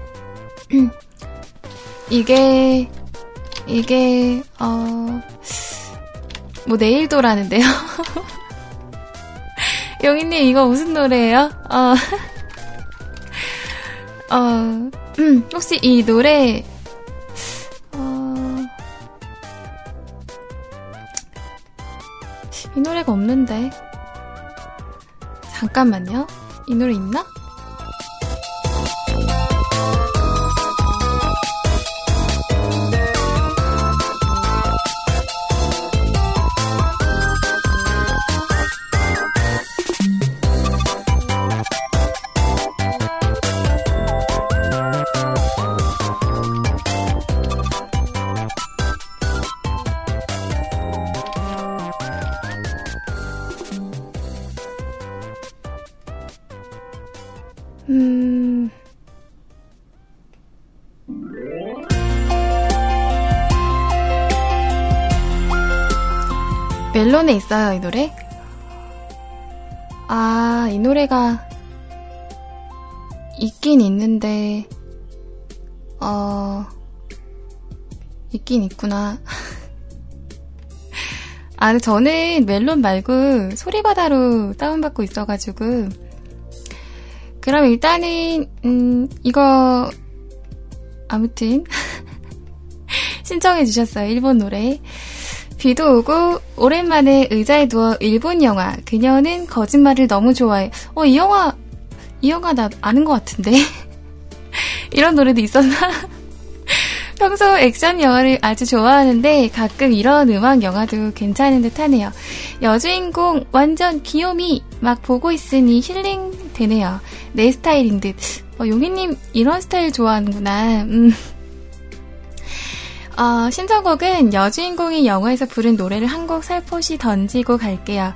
이게 이게 어... 뭐 내일도라는데요. 용희님 이거 무슨 노래예요? 어... 어... 혹시 이 노래 이 노래가 없는데 잠깐만요. 이 노래 있나? 멜론에 있어요, 이 노래? 아, 이 노래가 있긴 있는데 어... 있긴 있구나. 아, 근데 저는 멜론 말고 소리바다로 다운받고 있어가지고 그럼 일단은 음, 이거 아무튼 신청해 주셨어요, 일본 노래. 비도 오고 오랜만에 의자에 누워 일본 영화 그녀는 거짓말을 너무 좋아해. 어, 이 영화 이 영화 나 아는 것 같은데. 이런 노래도 있었나? 평소 액션 영화를 아주 좋아하는데 가끔 이런 음악 영화도 괜찮은 듯하네요. 여주인공 완전 귀요미 막 보고 있으니 힐링 되네요. 내 스타일인 듯. 어, 용희님 이런 스타일 좋아하는구나. 음. 어, 신청곡은 여주인공이 영화에서 부른 노래를 한 곡 살포시 던지고 갈게요.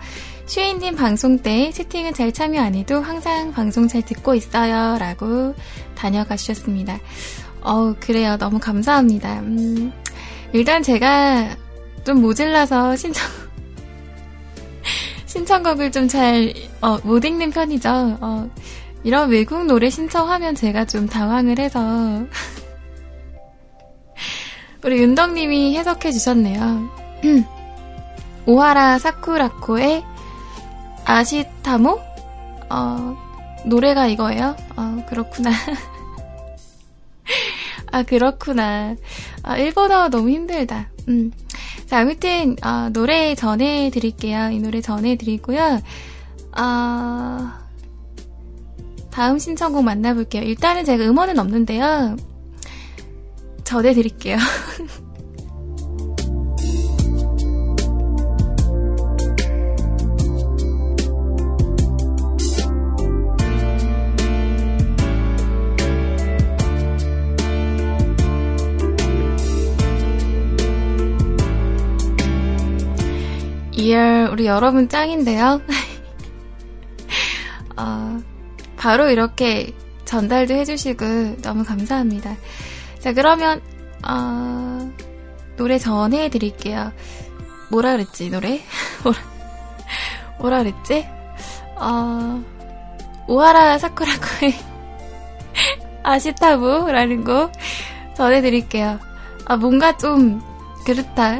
슈이님 방송 때 채팅은 잘 참여 안 해도 항상 방송 잘 듣고 있어요 라고 다녀가 주셨습니다. 어우 그래요. 너무 감사합니다. 음, 일단 제가 좀 모질라서 신청, 신청곡을 좀 잘 어, 못 읽는 편이죠. 어, 이런 외국 노래 신청하면 제가 좀 당황을 해서 우리 윤덕님이 해석해 주셨네요. 오하라 사쿠라코의 아시타모? 어, 노래가 이거예요? 어, 그렇구나. 아, 그렇구나. 아, 일본어 너무 힘들다. 음. 자, 아무튼, 어, 노래 전해드릴게요. 이 노래 전해드리고요. 어, 다음 신청곡 만나볼게요. 일단은 제가 음원은 없는데요. 전해드릴게요. 이열 우리 여러분 짱인데요. 어, 바로 이렇게 전달도 해주시고 너무 감사합니다. 자, 그러면 어, 노래 전해드릴게요. 뭐라 그랬지 노래? 뭐라, 뭐라 그랬지? 어, 오하라 사쿠라코의 아시타부라는 곡 전해드릴게요. 아, 뭔가 좀 그렇다.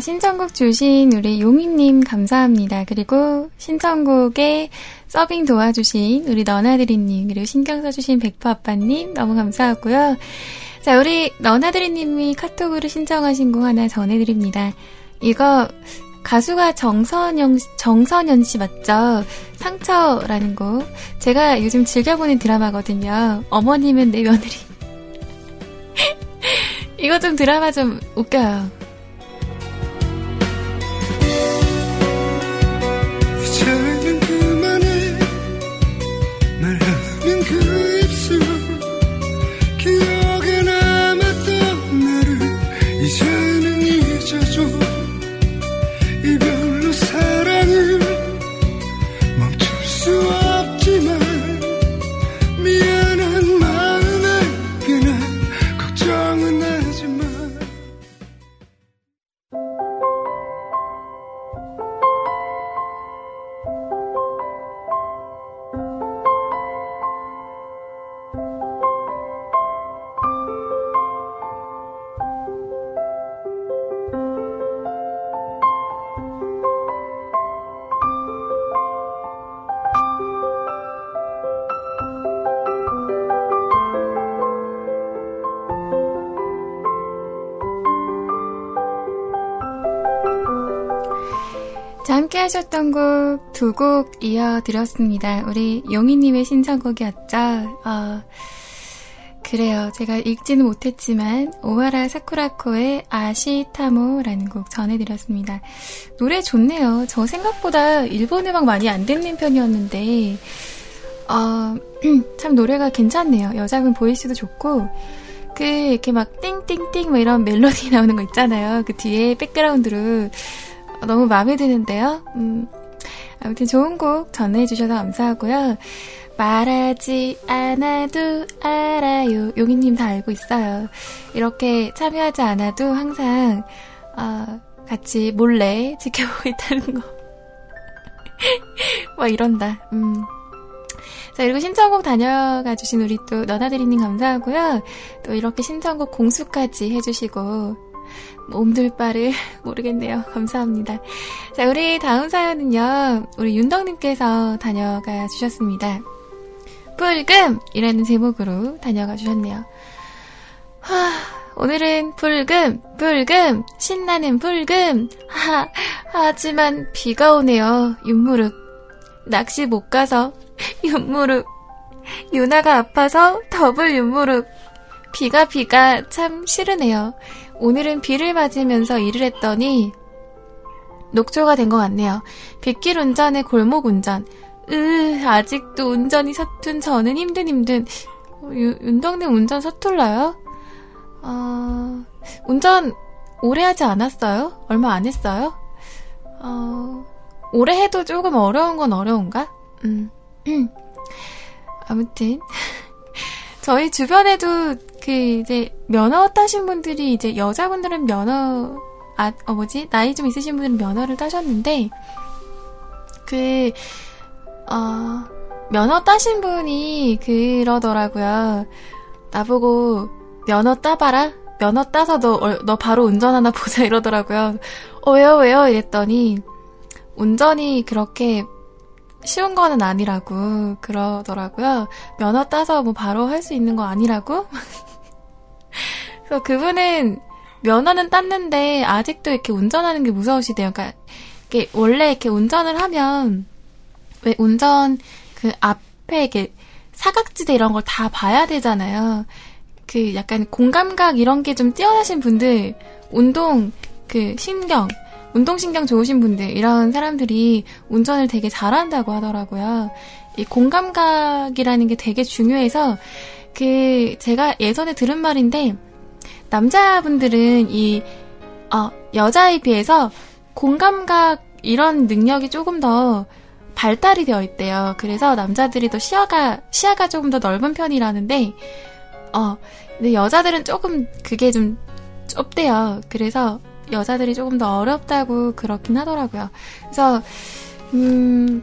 신청곡 주신 우리 용희님 감사합니다. 그리고 신청곡에 서빙 도와주신 우리 너나드리님, 그리고 신경 써주신 백퍼아빠님 너무 감사하고요. 자, 우리 너나드리님이 카톡으로 신청하신 곡 하나 전해드립니다. 이거 가수가 정선영, 정선현씨 맞죠? 상처라는 곡. 제가 요즘 즐겨보는 드라마거든요. 어머님은 내 며느리. 이거 좀 드라마 좀 웃겨요. 자는 그만해 말하는 그 입술 기억에 남았던 나를 이제는 잊어줘 이별로 사랑을 멈출 수 없지만 미안한 마음 알게 난 걱정은 하지마. 하셨던 곡 두 곡 이어드렸습니다. 우리 용희님의 신청곡이었죠. 어, 그래요. 제가 읽지는 못했지만 오하라 사쿠라코의 아시타모라는 곡 전해드렸습니다. 노래 좋네요. 저 생각보다 일본 음악 많이 안 듣는 편이었는데 어, 참 노래가 괜찮네요. 여자분 보이스도 좋고 그 이렇게 막 띵띵띵 막 이런 멜로디 나오는 거 있잖아요. 그 뒤에 백그라운드로 너무 마음에 드는데요. 음, 아무튼 좋은 곡 전해주셔서 감사하고요. 말하지 않아도 알아요. 용희님 다 알고 있어요. 이렇게 참여하지 않아도 항상 어, 같이 몰래 지켜보고 있다는 거. 막 이런다. 음. 자, 그리고 신청곡 다녀가 주신 우리 또 너나드리님 감사하고요. 또 이렇게 신청곡 공수까지 해주시고 몸둘바를 모르겠네요. 감사합니다. 자, 우리 다음 사연은요. 우리 윤덕님께서 다녀가 주셨습니다. 불금이라는 제목으로 다녀가 주셨네요. 하, 오늘은 불금, 불금, 신나는 불금. 하, 하지만 비가 오네요. 윤무릎. 낚시 못 가서 윤무릎. 유나가 아파서 더블 윤무릎. 비가 비가 참 싫으네요. 오늘은 비를 맞으면서 일을 했더니 녹초가 된 것 같네요. 빗길 운전에 골목 운전. 으, 아직도 운전이 서툰 저는 힘든 힘든. 윤덕님 운전 서툴러요? 어, 운전 오래 하지 않았어요? 얼마 안 했어요? 어, 오래 해도 조금 어려운 건 어려운가? 음. 아무튼 저희 주변에도 그 이제 면허 따신 분들이 이제 여자분들은 면허 아, 어 뭐지? 나이 좀 있으신 분은 면허를 따셨는데 그 어, 면허 따신 분이 그러더라고요. 나보고 면허 따봐라. 면허 따서 너, 너 바로 운전하나 보자 이러더라고요. 어 왜요 왜요 이랬더니 운전이 그렇게 쉬운 거는 아니라고 그러더라고요. 면허 따서 뭐 바로 할 수 있는 거 아니라고. 그래서 그분은 면허는 땄는데 아직도 이렇게 운전하는 게 무서우시대요. 그러니까 이렇게 원래 이렇게 운전을 하면 왜 운전 그 앞에 이렇게 사각지대 이런 걸 다 봐야 되잖아요. 그 약간 공감각 이런 게 좀 뛰어나신 분들, 운동 그 신경, 운동신경 좋으신 분들 이런 사람들이 운전을 되게 잘한다고 하더라고요. 이 공감각이라는 게 되게 중요해서 그 제가 예전에 들은 말인데 남자분들은 이 어, 여자에 비해서 공감각 이런 능력이 조금 더 발달이 되어 있대요. 그래서 남자들이 더 시야가 시야가 조금 더 넓은 편이라는데 어, 근데 여자들은 조금 그게 좀 좁대요. 그래서 여자들이 조금 더 어렵다고 그렇긴 하더라고요. 그래서 음,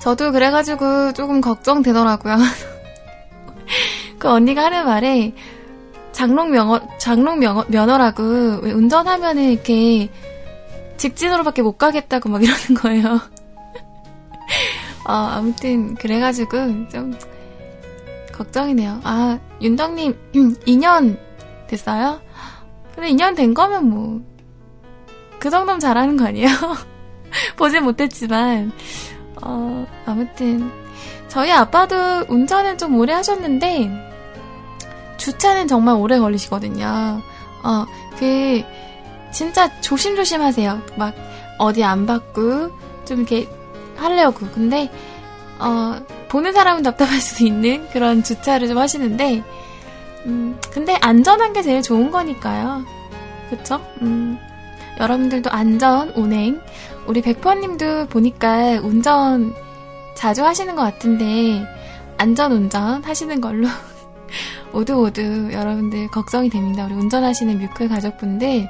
저도 그래가지고 조금 걱정되더라고요. 그 언니가 하는 말에 장롱 면허, 장롱 면허, 면허라고 왜 운전하면은 이렇게 직진으로밖에 못 가겠다고 막 이러는 거예요. 어, 아무튼 그래가지고 좀 걱정이네요. 아, 윤덕님 이 년 됐어요? 근데 이 년 된 거면 뭐 그 정도면 잘하는 거 아니에요? 보진 못했지만 어, 아무튼 저희 아빠도 운전은 좀 오래 하셨는데 주차는 정말 오래 걸리시거든요. 어, 그 진짜 조심조심 하세요. 막 어디 안 받고 좀 이렇게 하려고. 근데 어, 보는 사람은 답답할 수도 있는 그런 주차를 좀 하시는데 음, 근데 안전한 게 제일 좋은 거니까요. 그쵸? 음, 여러분들도 안전, 운행. 우리 백퍼님도 보니까 운전 자주 하시는 것 같은데, 안전 운전 하시는 걸로. 오두오두 여러분들 걱정이 됩니다. 우리 운전하시는 뮤클 가족분들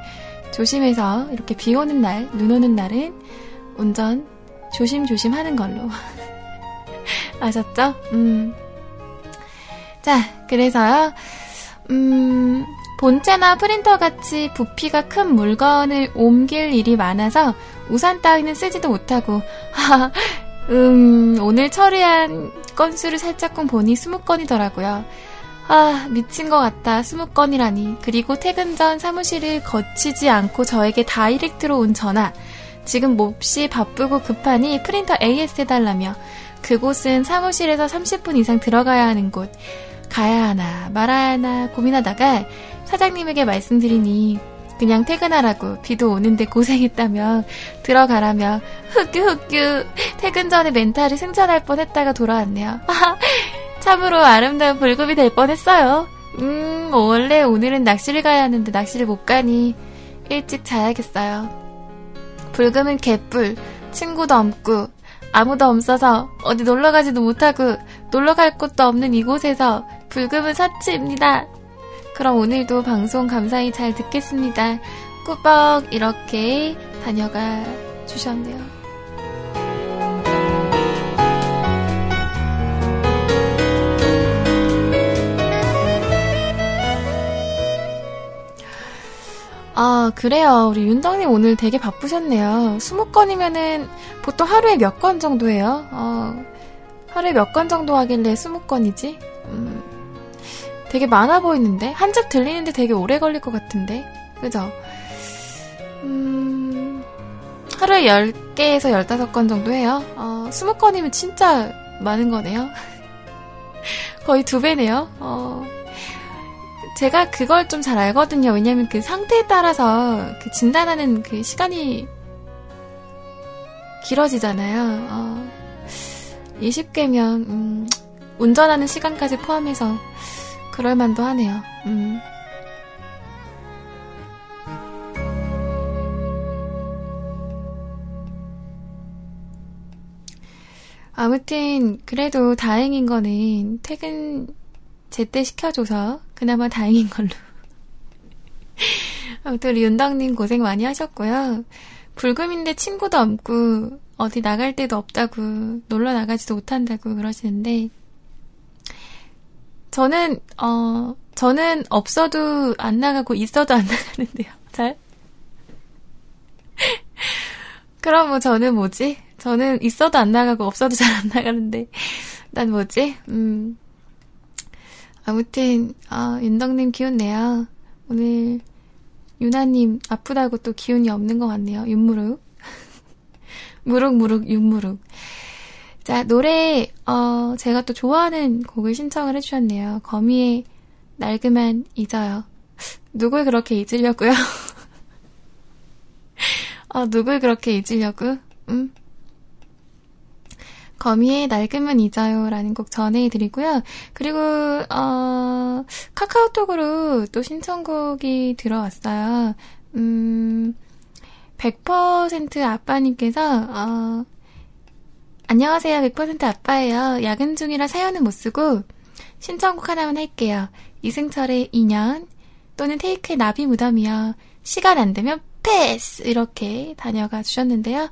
조심해서 이렇게 비 오는 날, 눈 오는 날은 운전 조심조심 하는 걸로. 아셨죠? 음. 자, 그래서요. 음, 본체나 프린터 같이 부피가 큰 물건을 옮길 일이 많아서 우산 따위는 쓰지도 못하고, 음, 오늘 처리한 건수를 살짝쿵 보니 스무 건이더라고요. 아, 미친 것 같다. 스무 건이라니. 그리고 퇴근 전 사무실을 거치지 않고 저에게 다이렉트로 온 전화. 지금 몹시 바쁘고 급하니 프린터 에이에스 해달라며. 그곳은 사무실에서 삼십 분 이상 들어가야 하는 곳. 가야 하나 말아야 하나 고민하다가 사장님에게 말씀드리니 그냥 퇴근하라고 비도 오는데 고생했다며 들어가라며 흑규흑규 퇴근 전에 멘탈이 승천할 뻔했다가 돌아왔네요. 참으로 아름다운 불금이 될 뻔했어요. 음 원래 오늘은 낚시를 가야 하는데 낚시를 못 가니 일찍 자야겠어요. 불금은 개뿔 친구도 없고 아무도 없어서 어디 놀러가지도 못하고 놀러갈 곳도 없는 이곳에서 불금은 사치입니다. 그럼 오늘도 방송 감사히 잘 듣겠습니다. 꾸벅 이렇게 다녀가 주셨네요. 아 그래요. 우리 윤덕님 오늘 되게 바쁘셨네요. 스무 건이면은 보통 하루에 몇 건 정도 해요? 어... 하루에 몇 건 정도 하길래 스무 건이지? 음, 되게 많아 보이는데? 한 집 들리는데 되게 오래 걸릴 것 같은데? 그죠? 음, 하루에 열 개에서 열다섯 건 정도 해요? 어, 스무 건이면 진짜 많은 거네요? 거의 두 배네요? 어, 제가 그걸 좀 잘 알거든요. 왜냐면 그 상태에 따라서 그 진단하는 그 시간이 길어지잖아요. 어. 스무 개면 음, 운전하는 시간까지 포함해서 그럴만도 하네요. 음. 아무튼 그래도 다행인 거는 퇴근 제때 시켜줘서 그나마 다행인 걸로. 아무튼 윤덕님 고생 많이 하셨고요. 불금인데 친구도 없고 어디 나갈 데도 없다고 놀러 나가지도 못한다고 그러시는데, 저는 어 저는 없어도 안 나가고 있어도 안 나가는데요. 잘? 그럼 뭐 저는 뭐지? 저는 있어도 안 나가고 없어도 잘 안 나가는데 난 뭐지? 음 아무튼 아, 윤덕님 기운 내요. 오늘 유나님 아프다고 또 기운이 없는 것 같네요. 윤무룩 무룩무룩 윤무룩. 자, 노래 어 제가 또 좋아하는 곡을 신청을 해주셨네요. 거미의 날 그만 잊어요. 누굴 그렇게 잊으려고요? 어, 누굴 그렇게 잊으려고? 음. 거미의 날 그만 잊어요 라는 곡 전해드리고요. 그리고 어 카카오톡으로 또 신청곡이 들어왔어요. 음 백 퍼센트 아빠님께서 어 안녕하세요. 백 퍼센트 아빠예요. 야근 중이라 사연은 못 쓰고 신청곡 하나만 할게요. 이승철의 인연 또는 테이크의 나비 무덤이요. 시간 안 되면 패스! 이렇게 다녀가 주셨는데요.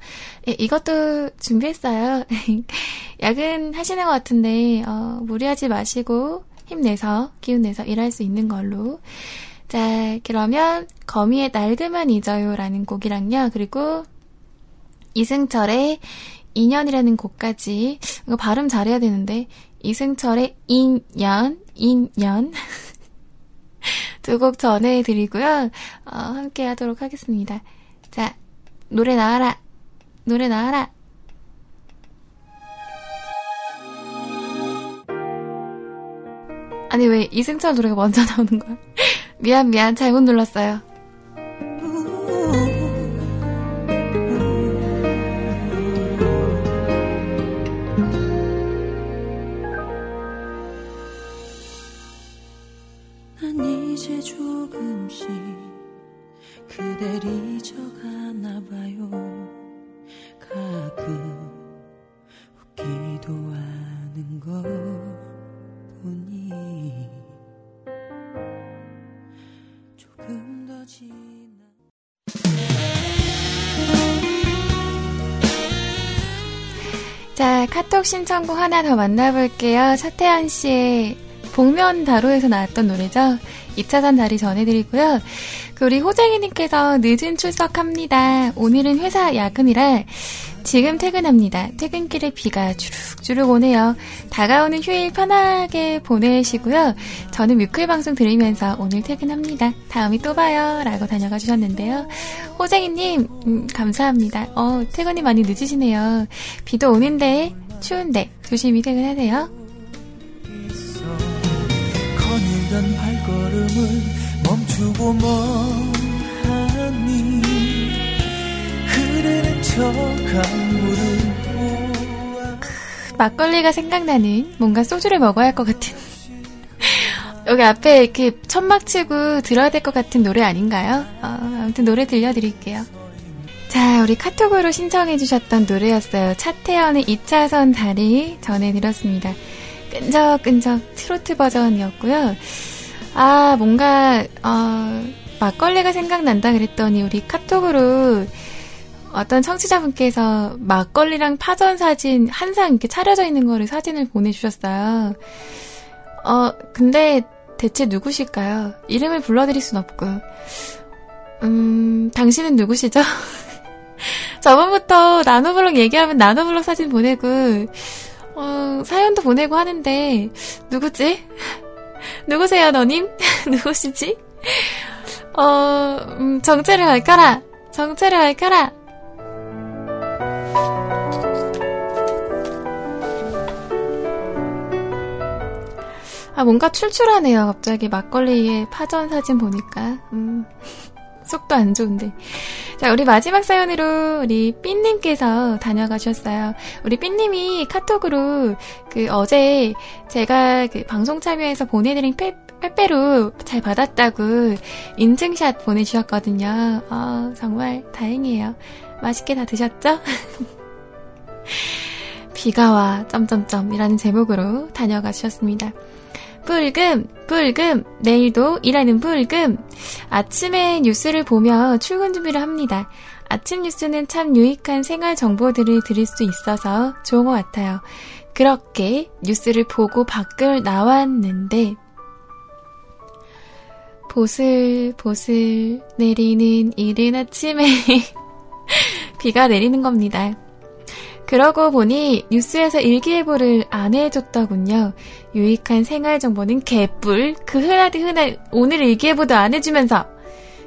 예, 이것도 준비했어요. 야근 하시는 것 같은데 어, 무리하지 마시고 힘내서 기운내서 일할 수 있는 걸로. 자, 그러면 거미의 날 그만 잊어요 라는 곡이랑요. 그리고 이승철의 인연이라는 곡까지. 이거 발음 잘해야 되는데. 이승철의 인연, 인연. 두 곡 전해드리고요. 어, 함께 하도록 하겠습니다. 자, 노래 나와라. 노래 나와라. 아니, 왜 이승철 노래가 먼저 나오는 거야? 미안, 미안. 잘못 눌렀어요. 이제 조금씩 그댈 잊어가나봐요. 가끔 웃기도 하는 것 보니 조금 더 지나 자, 카톡 신청곡 하나 더 만나볼게요. 차태현 씨의 복면 다로에서 나왔던 노래죠. 이 차선 자리 전해드리고요. 그 우리 호쟁이님께서 늦은 출석합니다. 오늘은 회사 야근이라 지금 퇴근합니다. 퇴근길에 비가 주룩주룩 오네요. 다가오는 휴일 편하게 보내시고요. 저는 뮤클 방송 들으면서 오늘 퇴근합니다. 다음에 또 봐요. 라고 다녀가 주셨는데요. 호쟁이님 음, 감사합니다. 어, 퇴근이 많이 늦으시네요. 비도 오는데 추운데 조심히 퇴근하세요. 발걸음을 멈추고 멍하니 흐르는 저 강물을 보아 막걸리가 생각나는, 뭔가 소주를 먹어야 할 것 같은 여기 앞에 이렇게 천막 치고 들어야 될 것 같은 노래 아닌가요? 어, 아무튼 노래 들려드릴게요. 자, 우리 카톡으로 신청해주셨던 노래였어요. 차태현의 이 차선 다리 전해드렸습니다. 끈적끈적 트로트 버전이었고요. 아, 뭔가 어, 막걸리가 생각난다 그랬더니 우리 카톡으로 어떤 청취자분께서 막걸리랑 파전 사진 한 상 이렇게 차려져 있는 거를 사진을 보내주셨어요. 어, 근데 대체 누구실까요? 이름을 불러드릴 순 없고. 음, 당신은 누구시죠? 저번부터 나노블록 얘기하면 나노블록 사진 보내고 어, 사연도 보내고 하는데 누구지? 누구세요, 너님? 누구시지? 어, 음, 정체를 밝혀라! 정체를 밝혀라! 아, 뭔가 출출하네요, 갑자기. 막걸리에 파전 사진 보니까. 음, 속도 안 좋은데. 자, 우리 마지막 사연으로 우리 삔님께서 다녀가셨어요. 우리 삔님이 카톡으로 그 어제 제가 그 방송 참여해서 보내드린 페, 빼빼로 잘 받았다고 인증샷 보내주셨거든요. 어, 정말 다행이에요. 맛있게 다 드셨죠? 비가 와... 점점점이라는 제목으로 다녀가셨습니다. 불금, 불금, 내일도 일하는 불금. 아침에 뉴스를 보며 출근 준비를 합니다. 아침 뉴스는 참 유익한 생활 정보들을 들을 수 있어서 좋은 것 같아요. 그렇게 뉴스를 보고 밖을 나왔는데 보슬보슬 내리는 이른 아침에 비가 내리는 겁니다. 그러고 보니 뉴스에서 일기예보를 안 해줬더군요. 유익한 생활정보는 개뿔. 그 흔하디 흔한 오늘 일기예보도 안 해주면서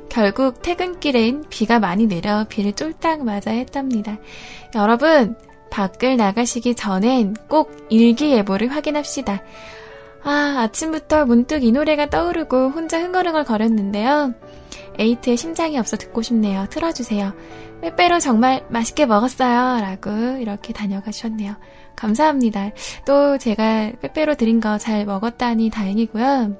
결국 퇴근길엔 비가 많이 내려 비를 쫄딱 맞아야 했답니다. 여러분, 밖을 나가시기 전엔 꼭 일기예보를 확인합시다. 아, 아침부터 문득 이 노래가 떠오르고 혼자 흥얼흥얼거렸는데요. 에이트의 심장이 없어 듣고 싶네요. 틀어주세요. 빼빼로 정말 맛있게 먹었어요. 라고 이렇게 다녀가 주셨네요. 감사합니다. 또 제가 빼빼로 드린 거 잘 먹었다니 다행이고요.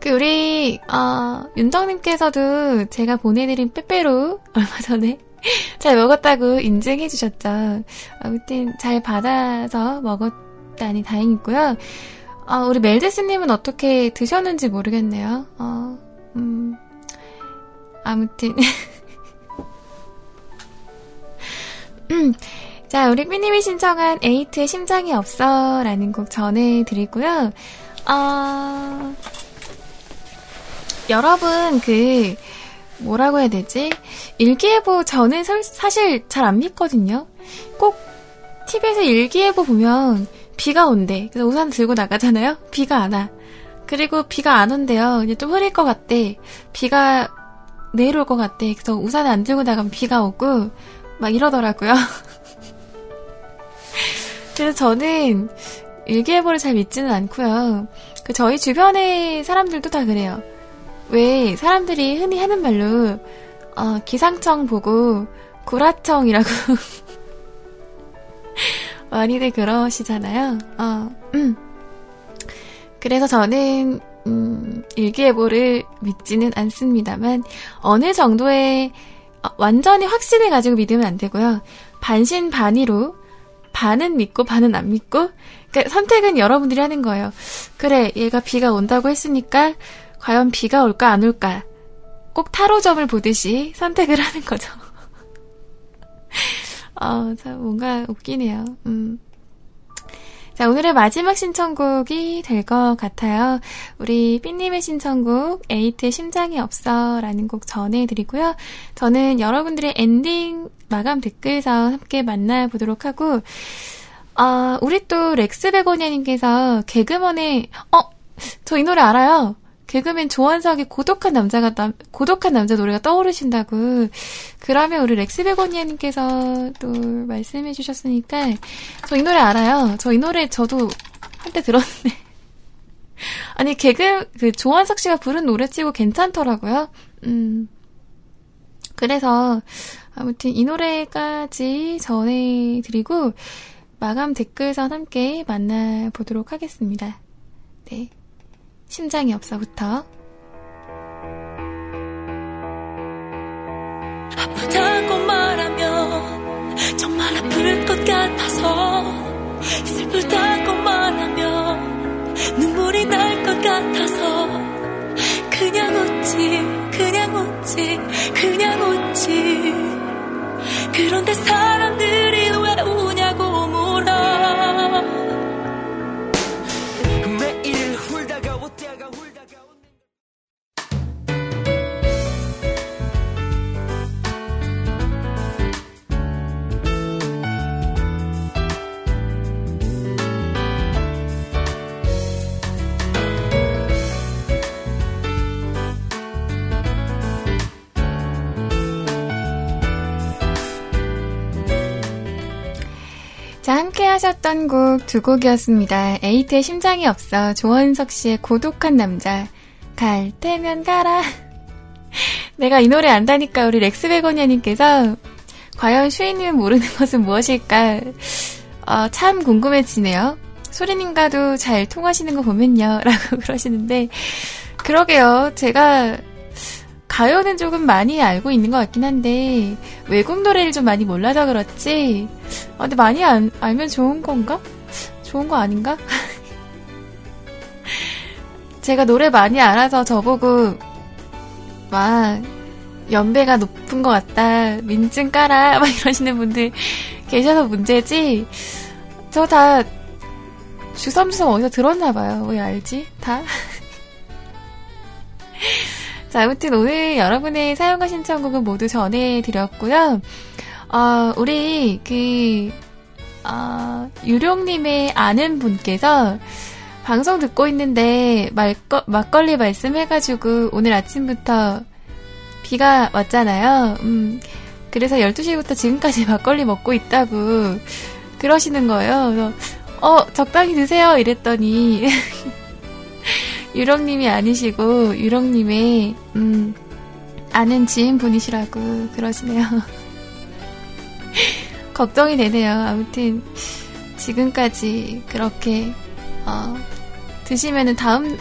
그 우리 어, 윤정님께서도 제가 보내드린 빼빼로 얼마 전에 잘 먹었다고 인증해 주셨죠. 아무튼 잘 받아서 먹었다니 다행이고요. 어, 우리 멜데스님은 어떻게 드셨는지 모르겠네요. 어, 음, 아무튼... 자, 우리 삐님이 신청한 에이트의 심장이 없어 라는 곡 전해드리고요. 어... 여러분 그 뭐라고 해야 되지? 일기예보 저는 설, 사실 잘 안 믿거든요. 꼭 티비에서 일기예보 보면 비가 온대. 그래서 우산 들고 나가잖아요. 비가 안 와. 그리고 비가 안 온대요. 이제 좀 흐릴 것 같대. 비가 내일 올 것 같대. 그래서 우산 안 들고 나가면 비가 오고 막 이러더라고요. 그래서 저는 일기예보를 잘 믿지는 않고요. 그 저희 주변의 사람들도 다 그래요. 왜 사람들이 흔히 하는 말로 어, 기상청 보고 구라청이라고 많이들 그러시잖아요. 어, 음. 그래서 저는 음, 일기예보를 믿지는 않습니다만 어느 정도의 어, 완전히 확신을 가지고 믿으면 안 되고요. 반신반의로 반은 믿고 반은 안 믿고 그러니까 선택은 여러분들이 하는 거예요. 그래, 얘가 비가 온다고 했으니까 과연 비가 올까 안 올까 꼭 타로점을 보듯이 선택을 하는 거죠. 어, 참 뭔가 웃기네요. 음. 자, 오늘의 마지막 신청곡이 될 것 같아요. 우리 삐님의 신청곡 에이트의 심장이 없어 라는 곡 전해드리고요. 저는 여러분들의 엔딩 마감 댓글에서 함께 만나보도록 하고 어, 우리 또 렉스베고니아님께서 개그먼의 어? 저 이 노래 알아요. 개그맨 조원석의 고독한 남자가 남, 고독한 남자 노래가 떠오르신다고. 그러면 우리 렉스베고니아님께서 또 말씀해 주셨으니까 저 이 노래 알아요. 저 이 노래 저도 한때 들었는데 아니 개그 그 조원석 씨가 부른 노래치고 괜찮더라고요. 음 그래서 아무튼 이 노래까지 전해드리고 마감 댓글선 함께 만나보도록 하겠습니다. 네. 심장이 없어부터 아프다고 말하면 정말 아플 것 같아서 슬프다고 말하면 눈물이 날 것 같아서 그냥 웃지 그냥 웃지 그냥 웃지 그런데 사람들이 왜 우냐고 물어. 자, 함께 하셨던 곡 두 곡이었습니다. 에이트의 심장이 없어, 조원석 씨의 고독한 남자, 갈 테면 가라. 내가 이 노래 안다니까 우리 렉스베고니아님께서 과연 슈이님은 모르는 것은 무엇일까? 어, 참 궁금해지네요. 소리님과도 잘 통하시는 거 보면요. 라고 그러시는데 그러게요. 제가 가요는 조금 많이 알고 있는 것 같긴 한데 외국 노래를 좀 많이 몰라서 그렇지 아, 근데 많이 안, 알면 좋은 건가? 좋은 거 아닌가? 제가 노래 많이 알아서 저보고 막 연배가 높은 것 같다, 민증 까라 막 이러시는 분들 계셔서 문제지, 저 다 주섬주섬 어디서 들었나봐요. 왜 알지? 다? 자, 아무튼 오늘 여러분의 사연과 신청곡은 모두 전해드렸고요. 어, 우리 그 어, 유룡님의 아는 분께서 방송 듣고 있는데 말거, 막걸리 말씀해가지고 오늘 아침부터 비가 왔잖아요. 음, 그래서 열두 시부터 지금까지 막걸리 먹고 있다고 그러시는 거예요. 그래서 어, 적당히 드세요 이랬더니 유령님이 아니시고 유령님의 음, 아는 지인분이시라고 그러시네요. 걱정이 되네요. 아무튼 지금까지 그렇게 어, 드시면은 다음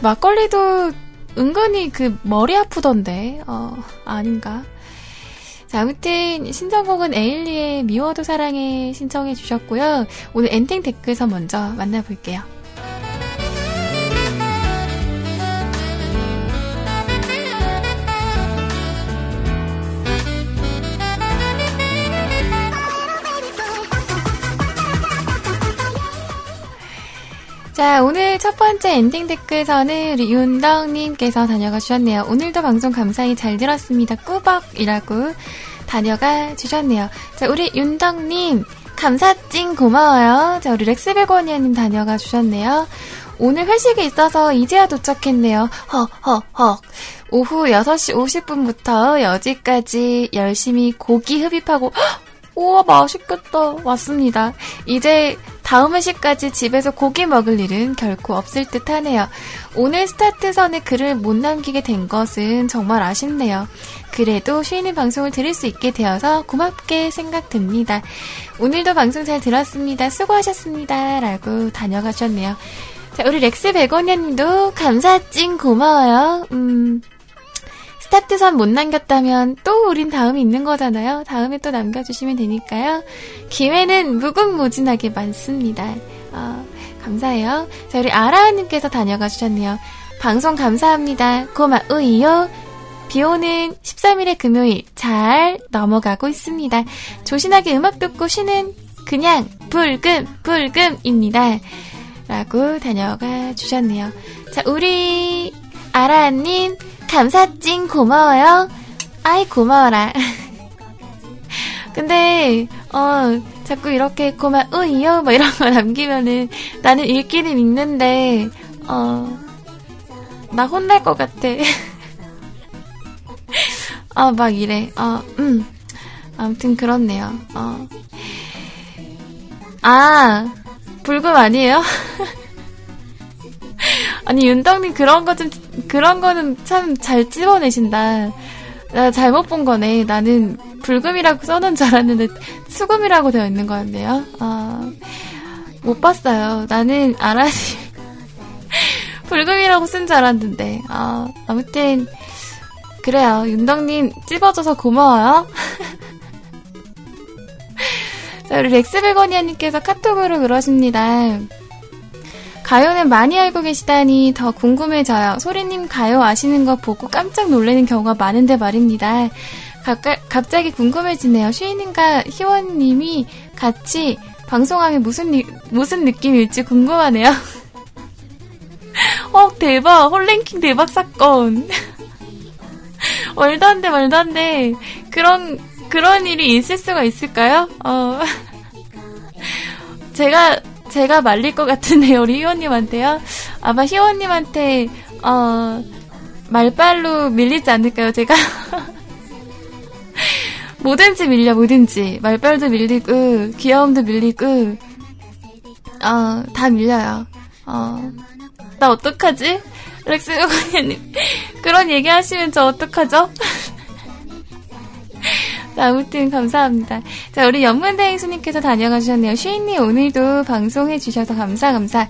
막걸리도 은근히 그 머리 아프던데 어, 아닌가? 자, 아무튼 신청곡은 에일리의 미워도 사랑해 신청해 주셨고요. 오늘 엔딩 댓글서 먼저 만나볼게요. 자, 오늘 첫 번째 엔딩 댓글서는 윤덕님께서 다녀가 주셨네요. 오늘도 방송 감사히 잘 들었습니다. 꾸벅이라고 다녀가 주셨네요. 자, 우리 윤덕님 감사찡 고마워요. 자, 우리 렉스베고니아님 다녀가 주셨네요. 오늘 회식이 있어서 이제야 도착했네요. 헉헉헉. 오후 여섯 시 오십 분부터 여지까지 열심히 고기 흡입하고 헉! 우와 맛있겠다. 왔습니다. 이제 다음 회식까지 집에서 고기 먹을 일은 결코 없을 듯 하네요. 오늘 스타트선에 글을 못 남기게 된 것은 정말 아쉽네요. 그래도 쉬는 방송을 들을 수 있게 되어서 고맙게 생각됩니다. 오늘도 방송 잘 들었습니다. 수고하셨습니다. 라고 다녀가셨네요. 자, 우리 렉스 백원현님도 감사찡 고마워요. 음... 스타트선 못 남겼다면 또 우린 다음이 있는 거잖아요. 다음에 또 남겨주시면 되니까요. 기회는 무궁무진하게 많습니다. 어, 감사해요. 자, 우리 아라님께서 다녀가 주셨네요. 방송 감사합니다. 고마우이요. 비오는 십삼 일의 금요일 잘 넘어가고 있습니다. 조신하게 음악 듣고 쉬는 그냥 불금 불금입니다. 라고 다녀가 주셨네요. 자, 우리 아라님 감사찡 고마워요. 아이 고마워라. 근데 어 자꾸 이렇게 고마우이요 뭐 이런 거 남기면은 나는 읽기는 읽는데 어 나 혼날 것 같아. 아 막 이래. 어 음 아무튼 그렇네요. 어 아 불금 아니에요? 아니, 윤덕님 그런 거 좀, 그런 거는 참 잘 찝어내신다. 나 잘못 본 거네. 나는 불금이라고 써놓은 줄 알았는데 수금이라고 되어 있는 거였네요. 아, 못 봤어요. 나는 알아니 불금이라고 쓴 줄 알았는데. 아, 아무튼 그래요. 윤덕님 찝어줘서 고마워요. 자, 우리 렉스베거니아님께서 카톡으로 그러십니다. 가요는 많이 알고 계시다니 더 궁금해져요. 소리님 가요 아시는 거 보고 깜짝 놀라는 경우가 많은데 말입니다. 갑가, 갑자기 궁금해지네요. 슈이님과 희원님이 같이 방송하면 무슨, 무슨 느낌일지 궁금하네요. 어, 대박. 홀랭킹 대박 사건. 말도 안 돼, 말도 안 돼. 그런, 그런 일이 있을 수가 있을까요? 어. 제가, 제가 말릴 것 같은데요, 우리 희원님한테요? 아마 희원님한테, 어, 말빨로 밀리지 않을까요, 제가? 뭐든지 밀려, 뭐든지. 말빨도 밀리고, 귀여움도 밀리고, 어, 다 밀려요. 어, 나 어떡하지? 렉스고님 그런 얘기 하시면 저 어떡하죠? 아무튼 감사합니다. 자, 우리 연문대행수님께서 다녀가 주셨네요. 슈이님 오늘도 방송해주셔서 감사 감사.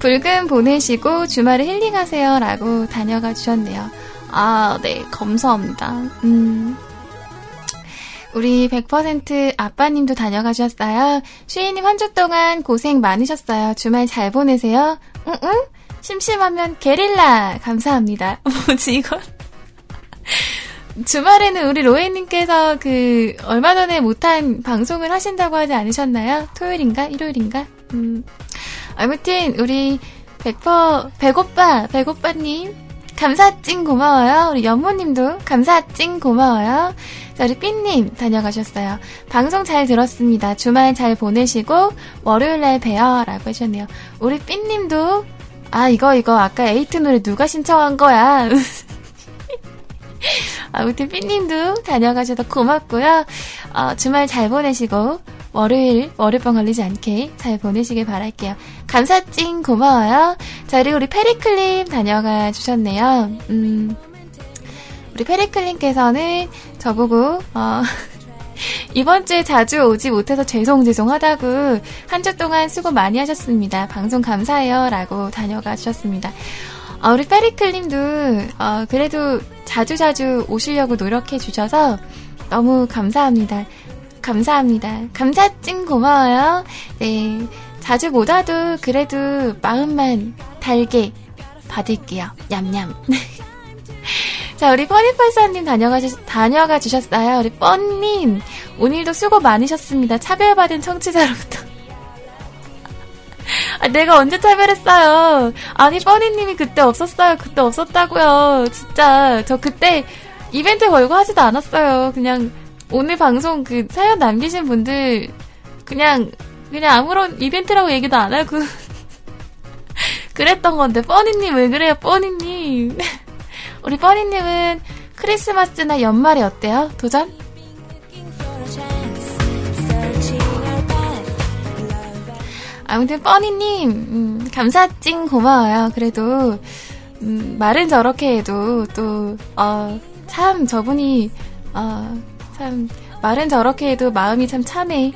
불금 보내시고 주말에 힐링하세요. 라고 다녀가 주셨네요. 아, 네. 감사합니다. 음. 우리 백 퍼센트 아빠님도 다녀가 주셨어요. 슈이님 한 주 동안 고생 많으셨어요. 주말 잘 보내세요. 응응. 심심하면 게릴라 감사합니다. 뭐지 이건? 주말에는 우리 로에님께서 그 얼마 전에 못한 방송을 하신다고 하지 않으셨나요? 토요일인가? 일요일인가? 음 아무튼 우리 백퍼 백오빠 백오빠님 감사 찡 고마워요. 우리 연모님도 감사 찡 고마워요. 자, 우리 삐님 다녀가셨어요. 방송 잘 들었습니다. 주말 잘 보내시고 월요일날 봬요 라고 하셨네요. 우리 삐님도 아 이거 이거 아까 에이트 노래 누가 신청한 거야. 아무튼 삐님도 다녀가셔서 고맙고요. 어, 주말 잘 보내시고 월요일 월요병 걸리지 않게 잘 보내시길 바랄게요. 감사 찡 고마워요. 자 그리고 우리 페리클님 다녀가 주셨네요. 음, 우리 페리클님께서는 저보고 어, 이번 주에 자주 오지 못해서 죄송 죄송하다고 한 주 동안 수고 많이 하셨습니다. 방송 감사해요 라고 다녀가 주셨습니다. 어, 우리 페리클님도 어, 그래도 자주자주 오시려고 노력해 주셔서 너무 감사합니다. 감사합니다. 감사 찡 고마워요. 네, 자주 못 와도 그래도 마음만 달게 받을게요. 냠냠. 자, 우리 퍼니펄사님 다녀가, 다녀가 주셨어요. 우리 뻔님 오늘도 수고 많으셨습니다. 차별받은 청취자로부터. 아, 내가 언제 차별했어요. 아니 뻔이님이 그때 없었어요. 그때 없었다고요. 진짜 저 그때 이벤트 걸고 하지도 않았어요. 그냥 오늘 방송 그 사연 남기신 분들 그냥 그냥 아무런 이벤트라고 얘기도 안 하고 그랬던 건데 뻔이님 왜 그래요 뻔이님. 우리 뻔이님은 크리스마스나 연말에 어때요? 도전? 아무튼 뻔이님 음, 감사 찡 고마워요. 그래도 음, 말은 저렇게 해도 또 참 어, 저분이 어, 참 말은 저렇게 해도 마음이 참 참해.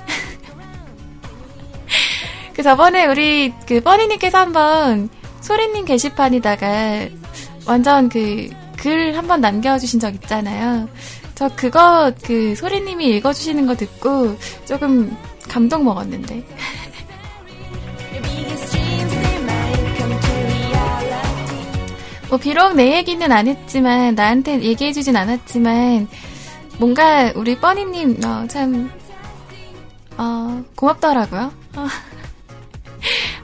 그 저번에 우리 그 뻔이님께서 한번 소리님 게시판에다가 완전 그 글 한번 남겨주신 적 있잖아요. 저 그거 그 소리님이 읽어주시는 거 듣고 조금 감동 먹었는데. 뭐 비록 내 얘기는 안 했지만 나한테 얘기해주진 않았지만 뭔가 우리 뻔이님 어, 참 어, 고맙더라고요. 어.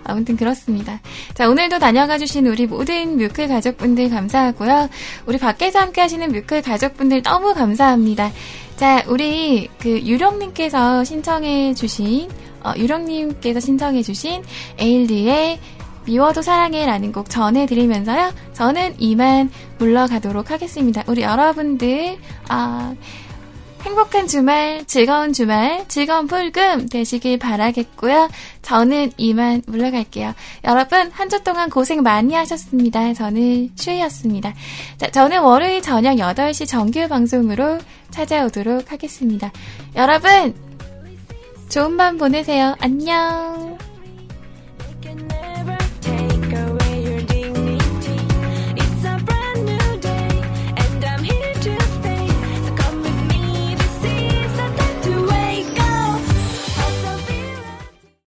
아무튼 그렇습니다. 자 오늘도 다녀가주신 우리 모든 뮤클 가족분들 감사하고요. 우리 밖에서 함께하시는 뮤클 가족분들 너무 감사합니다. 자 우리 그 유령님께서 신청해주신 어, 유령님께서 신청해주신 에일리의 미워도 사랑해라는 곡 전해드리면서요. 저는 이만 물러가도록 하겠습니다. 우리 여러분들 어, 행복한 주말, 즐거운 주말, 즐거운 불금 되시길 바라겠고요. 저는 이만 물러갈게요. 여러분 한 주 동안 고생 많이 하셨습니다. 저는 슈이였습니다. 자, 저는 월요일 저녁 여덟 시 정규 방송으로 찾아오도록 하겠습니다. 여러분 좋은 밤 보내세요. 안녕.